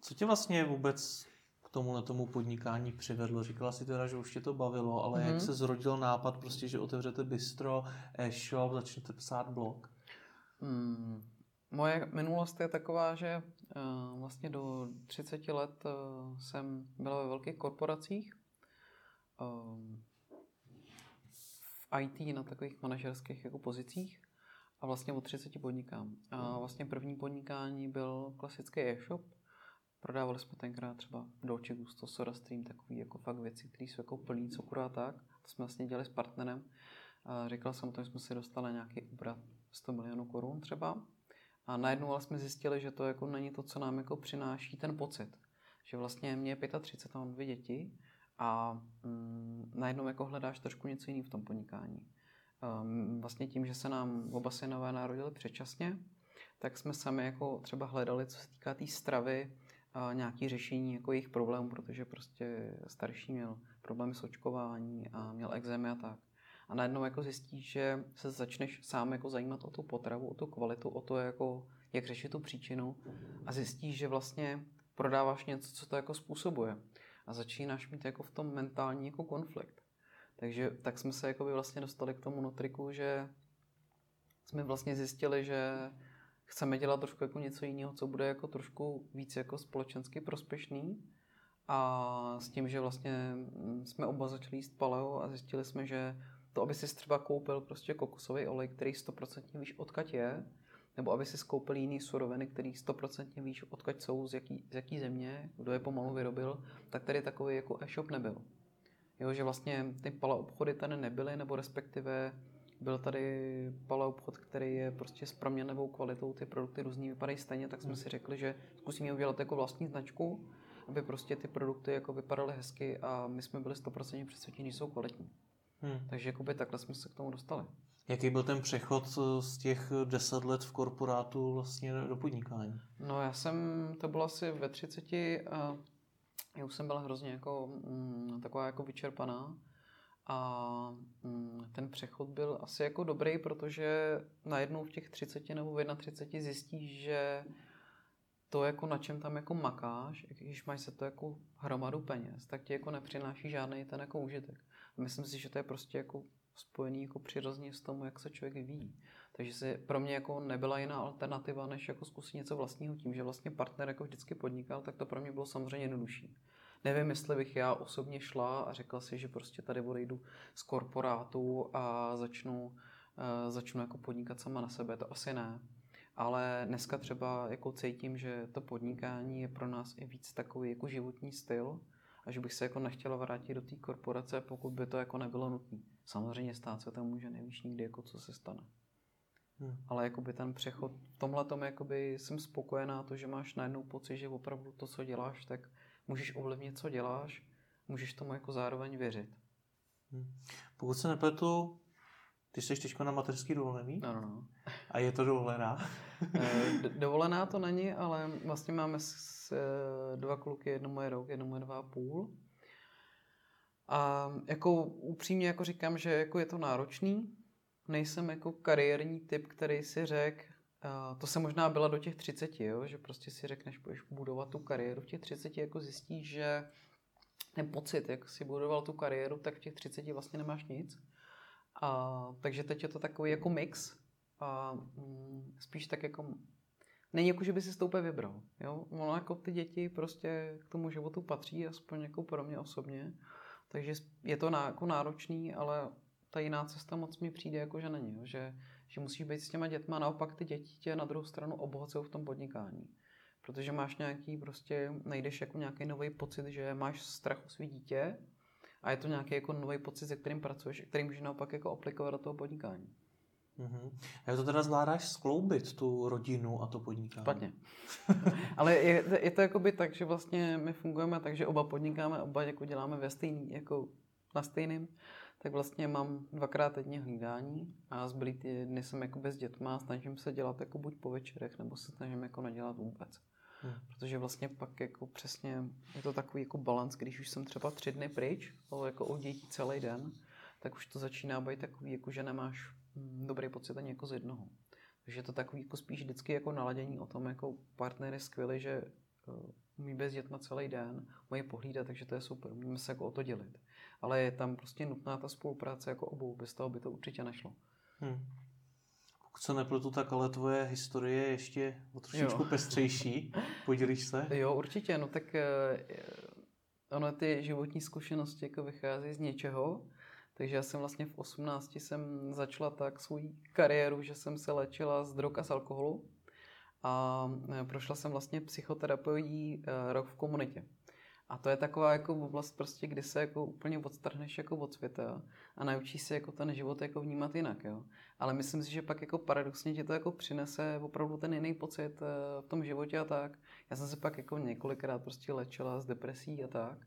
Co tě vlastně vůbec k tomu podnikání přivedlo? Říkala si teda, že už tě to bavilo, ale jak se zrodil nápad, prostě, že otevřete bistro, e-shop, začnete psát blog? Moje minulost je taková, že vlastně do 30 let jsem byla ve velkých korporacích. V IT na takových manažerských jako pozicích. A vlastně od 30 podnikám. A vlastně první podnikání byl klasický e-shop. Prodávali jsme tenkrát třeba Dolce Gusto, Soda Stream, takový jako fakt věci, které jsou jako plný cukru a tak. To jsme vlastně dělali s partnerem. Říkal jsem to, že jsme si dostali nějaký obrat 100 milionů korun třeba. A najednou ale jsme zjistili, že to jako není to, co nám jako přináší ten pocit. Že vlastně mě je 35, mám 2 děti a najednou jako hledáš trošku něco jiného v tom podnikání. Vlastně tím, že se nám oba synové narodili předčasně, tak jsme sami jako třeba hledali, co se týká té stravy, nějaké řešení jako jejich problémů, protože prostě starší měl problémy s očkování a měl exémy a tak. A najednou jako zjistíš, že se začneš sám jako zajímat o tu potravu, o tu kvalitu, o to, jako, jak řešit tu příčinu a zjistíš, že vlastně prodáváš něco, co to jako způsobuje. A začínáš mít jako v tom mentální jako konflikt. Takže tak jsme se jako by vlastně dostali k tomu Nutriku, že jsme vlastně zjistili, že chceme dělat trošku jako něco jiného, co bude jako trošku víc jako společensky prospěšný. A s tím, že vlastně jsme oba začali jíst paleo a zjistili jsme, že to, aby si třeba koupil prostě kokosový olej, který 100% víš, odkud je, nebo aby si koupil jiný suroviny, který 100% víš, odkud jsou, z jaký země, kdo je pomalu vyrobil, tak tady takový jako e-shop nebyl. Jo, že vlastně ty paleo obchody tady nebyly, nebo respektive byl tady paleobchod, který je prostě s proměnlivou kvalitou, ty produkty různý vypadají stejně, tak jsme si řekli, že zkusíme udělat jako vlastní značku, aby prostě ty produkty jako vypadaly hezky a my jsme byli 100% přesvědčení, že jsou kvalitní. Takže jakoby takhle jsme se k tomu dostali. Jaký byl ten přechod z těch 10 let v korporátu vlastně do podnikání? No já jsem, to bylo asi ve 30 a já už jsem byla hrozně jako taková jako vyčerpaná. A ten přechod byl asi jako dobrý, protože najednou v těch 30 nebo v 31 zjistíš, že to, jako na čem tam jako makáš, když máš se to jako hromadu peněz, tak ti jako nepřináší žádný ten jako užitek. Myslím si, že to je prostě jako spojený jako přirozeně s tomu, jak se člověk ví. Takže se pro mě jako nebyla jiná alternativa, než jako zkusit něco vlastního tím, že vlastně partner jako vždycky podnikal, tak to pro mě bylo samozřejmě jednodušší. Nevím, jestli bych já osobně šla a řekla si, že prostě tady odejdu z korporátu a začnu jako podnikat sama na sebe, to asi ne. Ale dneska třeba jako cítím, že to podnikání je pro nás i víc takový jako životní styl a že bych se jako nechtěla vrátit do té korporace, pokud by to jako nebylo nutné. Samozřejmě stát se to může, nevíš nikdy, jako co se stane. Ale jakoby ten přechod, v tomhletom jakoby jsem spokojená, to, že máš najednou pocit, že opravdu to, co děláš, tak můžeš ovlivnit, co děláš, můžeš tomu jako zároveň věřit. Pokud se nepletu, ty jsi teďko na mateřský dovolený? Ano. A je to dovolená? Dovolená to není, ale vlastně máme dva kluky, jednomu je rok, jednomu je 2,5. A jako upřímně jako říkám, že jako je to náročný. Nejsem jako kariérní typ, který si řekl, to se možná byla do těch 30, jo? Že prostě si řekneš, budeš budovat tu kariéru. V těch 30 jako zjistíš, že ten pocit, jak si budoval tu kariéru, tak v těch 30 vlastně nemáš nic. A, takže teď je to takový jako mix. A, spíš tak jako... Není jako, že by si s tou úplně vybral. Jo? Ono jako ty děti prostě k tomu životu patří, aspoň jako pro mě osobně. Takže je to jako náročný, ale ta jiná cesta moc mi přijde, jako že není. Jo? Že musíš být s těma dětma, naopak ty děti tě na druhou stranu obohacují v tom podnikání. Protože máš nějaký prostě, najdeš jako nějaký nový pocit, že máš strach o svý dítě a je to nějaký jako nový pocit, se kterým pracuješ, který můžeš naopak jako aplikovat do toho podnikání. Mm-hmm. A jak to teda zvládáš skloubit tu rodinu a to podnikání? Špatně. Ale je to jakoby tak, že vlastně my fungujeme tak, že oba podnikáme, oba jako děláme ve stejný, jako na stejným. Tak vlastně mám 2krát týdně hlídání a zbylý ty dny jsem jako bez dětma, snažím se dělat jako buď po večerech, nebo se snažím jako nedělat vůbec. Protože vlastně pak jako přesně je to takový jako balans, když už jsem třeba 3 dny pryč, ale jako u dětí celý den, tak už to začíná být takový, jako že nemáš dobrý pocit ani jako z jednoho. Takže je to takový jako spíš vždycky jako naladění o tom, jako partner je skvělý, že umí bez dětma celý den, mají pohlídat, takže to je super, můžeme se jako o to dělit. Ale je tam prostě nutná ta spolupráce jako obou, bez toho by to určitě nešlo. Pokud se nepletu, tak ale tvoje historie je ještě o trošičku pestřejší. Podělíš se? Jo, určitě, no tak ono ty životní zkušenosti jako vychází z něčeho. Takže já jsem vlastně v 18 jsem začala tak svou kariéru, že jsem se léčila z drog a z alkoholu a prošla jsem vlastně psychoterapii rok v komunitě. A to je taková jako oblast prostě, kdy se jako úplně odstrhneš jako od světa a naučíš se jako ten život jako vnímat jinak, jo. Ale myslím si, že pak jako paradoxně ti to jako přinese opravdu ten jiný pocit v tom životě a tak. Já jsem se pak jako několikrát prostě léčila z depresí a tak.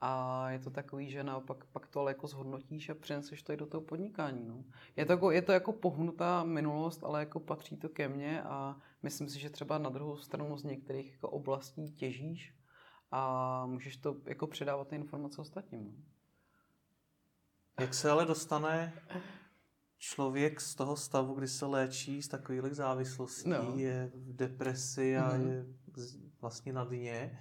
A je to takový, že naopak pak to ale jako zhodnotíš a přineseš to i do toho podnikání. No. Je to jako pohnutá minulost, ale jako patří to ke mně a myslím si, že třeba na druhou stranu z některých jako oblastí těžíš a můžeš to jako předávat ty informace ostatním. No. Jak se ale dostane člověk z toho stavu, kdy se léčí z takových závislostí, je v depresi a je vlastně na dně,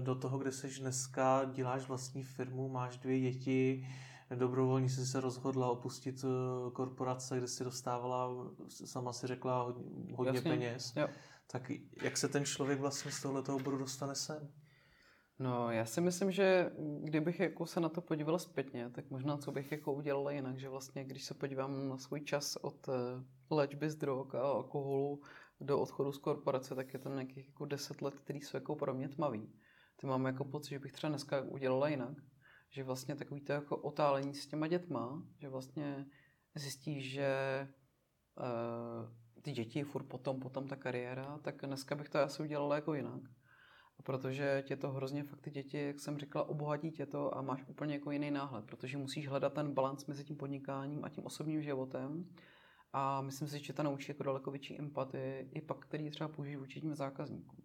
do toho, kde seš dneska, děláš vlastní firmu, máš 2 děti, dobrovolně jsi se rozhodla opustit korporace, kde si dostávala, sama si řekla, hodně Jasně. peněz. Jo. Tak jak se ten člověk vlastně z tohoto oboru dostane sem? No, já si myslím, že kdybych jako se na to podívala zpětně, tak možná co bych jako udělala jinak, že vlastně, když se podívám na svůj čas od léčby z drog a alkoholu do odchodu z korporace, tak je tam nějakých jako 10 let, který jsou jako pro mě tmavý. Ty mám jako pocit, že bych třeba dneska udělala jinak, že vlastně takový to jako otálení s těma dětma, že vlastně zjistíš, že ty děti furt potom ta kariéra, tak dneska bych to asi udělala jako jinak. Protože tě to hrozně fakt ty děti, jak jsem říkala, obohatí tě to a máš úplně jako jiný náhled, protože musíš hledat ten balanc mezi tím podnikáním a tím osobním životem. A myslím si, že to naučí jako daleko větší empatii, i pak, který třeba použiješ vůči těm zákazníkům.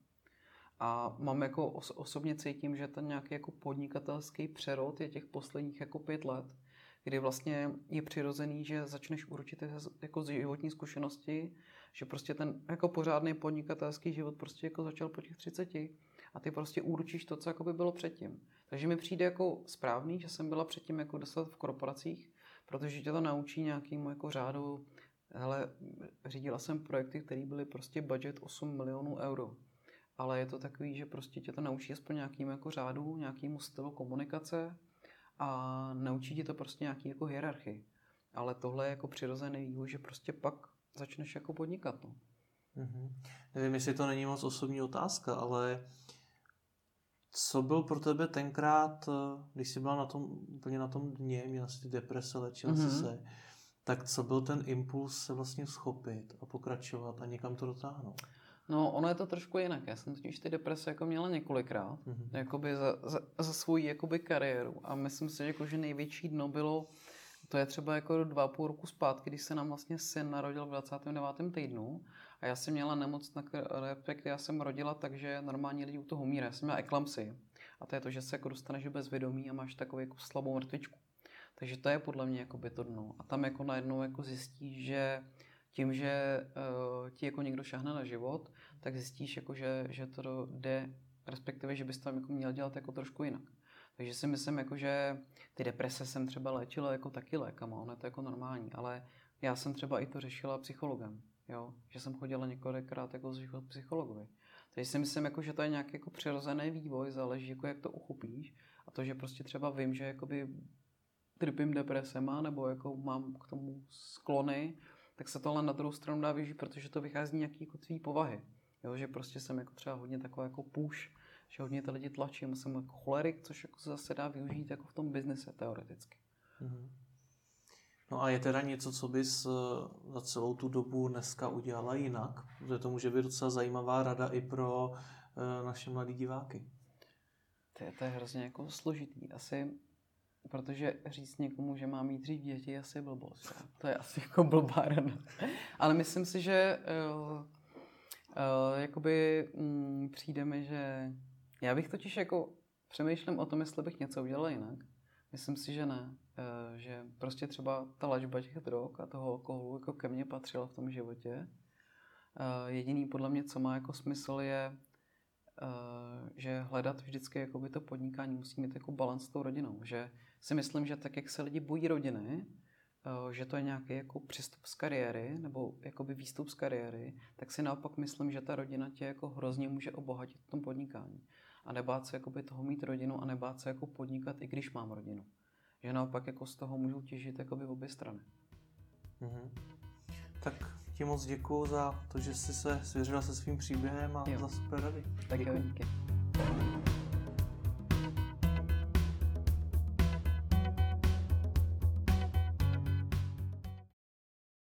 A mám jako osobně cítím, že ten nějaký jako podnikatelský přerod je těch posledních jako 5 let, kdy vlastně je přirozený, že začneš určit jako životní zkušenosti, že prostě ten jako pořádný podnikatelský život prostě jako začal po těch 30. a ty prostě určíš to, co jako by bylo předtím. Takže mi přijde jako správný, že jsem byla předtím jako 10 v korporacích, protože tě to naučí nějakému jako řádu. Hele, řídila jsem projekty, které byly prostě budget 8 milionů euro. Ale je to takový, že prostě tě to naučí aspoň nějakým jako řádu, nějakému stylu komunikace a naučí tě to prostě nějaký jako hierarchii. Ale tohle je jako přirozený vývoj, že prostě pak začneš jako podnikat. No. Mm-hmm. Nevím, jestli to není moc osobní otázka, ale co byl pro tebe tenkrát, když jsi byla na tom, úplně na tom dně, měla jsi ty deprese, léčila jsi se, tak co byl ten impuls se vlastně schopit a pokračovat a někam to dotáhnout? No, ono je to trošku jinak. Já jsem totiž ty deprese jako měla několikrát, jakoby za svou jakoby kariéru. A myslím si, že, jako, že největší dno bylo, to je třeba jako 2,5 roku zpátky, když se nám vlastně syn narodil v 29. týdnu a já jsem měla nemoc, na které já jsem rodila, takže normální lidi u toho umírají. Já jsem měla eklampsii. A to je to, že se jako dostaneš bez vědomí a máš takovou jako slabou mrtvičku. Takže to je podle mě jako by to dno. A tam jako najednou jako zjistíš, že tím, že ti jako někdo šáhne na život, tak zjistíš, jako, že to jde, respektive, že bys tam jako měl dělat jako trošku jinak. Takže si myslím, jako, že ty deprese jsem třeba léčila jako taky lékama, ono je to jako normální, ale já jsem třeba i to řešila psychologem, jo? Že jsem chodila několikrát jako k psychologovi. Takže si myslím, jako, že to je nějaký jako přirozený vývoj, záleží, jako, jak to uchopíš a to, že prostě třeba vím, že jakoby trpím depresema nebo jako mám k tomu sklony, tak se tohle na druhou stranu dá využít, protože to vychází z nějaký jako tvý povahy. Jo, že prostě jsem jako třeba hodně taková jako push, že hodně ty lidi tlačím, jsem jako cholerik, což jako se zase dá využít jako v tom biznise teoreticky. Mm-hmm. No a je teda něco, co bys za celou tu dobu dneska udělala jinak? Protože to může být docela zajímavá rada i pro naše mladé diváky. To je hrozně jako složitý. Asi... Protože říct někomu, že má mít dřív děti, je asi blbost. To je asi jako blbá rada. Ale myslím si, že přijde mi, že... Já bych totiž jako přemýšlím o tom, jestli bych něco udělal jinak. Myslím si, že ne. Že prostě třeba ta lažba těch drog a toho alkoholu jako ke mně patřila v tom životě. Jediný podle mě, co má jako smysl, je... že hledat vždycky jakoby to podnikání musí mít jako balans s tou rodinou. Že si myslím, že tak, jak se lidi bojí rodiny, že to je nějaký jako přístup z kariéry nebo jakoby výstup z kariéry, tak si naopak myslím, že ta rodina tě jako hrozně může obohatit v tom podnikání. A nebát se jakoby toho mít rodinu a nebát se jako podnikat, i když mám rodinu. Že naopak jako z toho můžou těžit jakoby obě strany. Mm-hmm. Tak... Ti moc děkuju za to, že jsi se svěřila se svým příběhem a jo. Za super rady. Tak děkuji.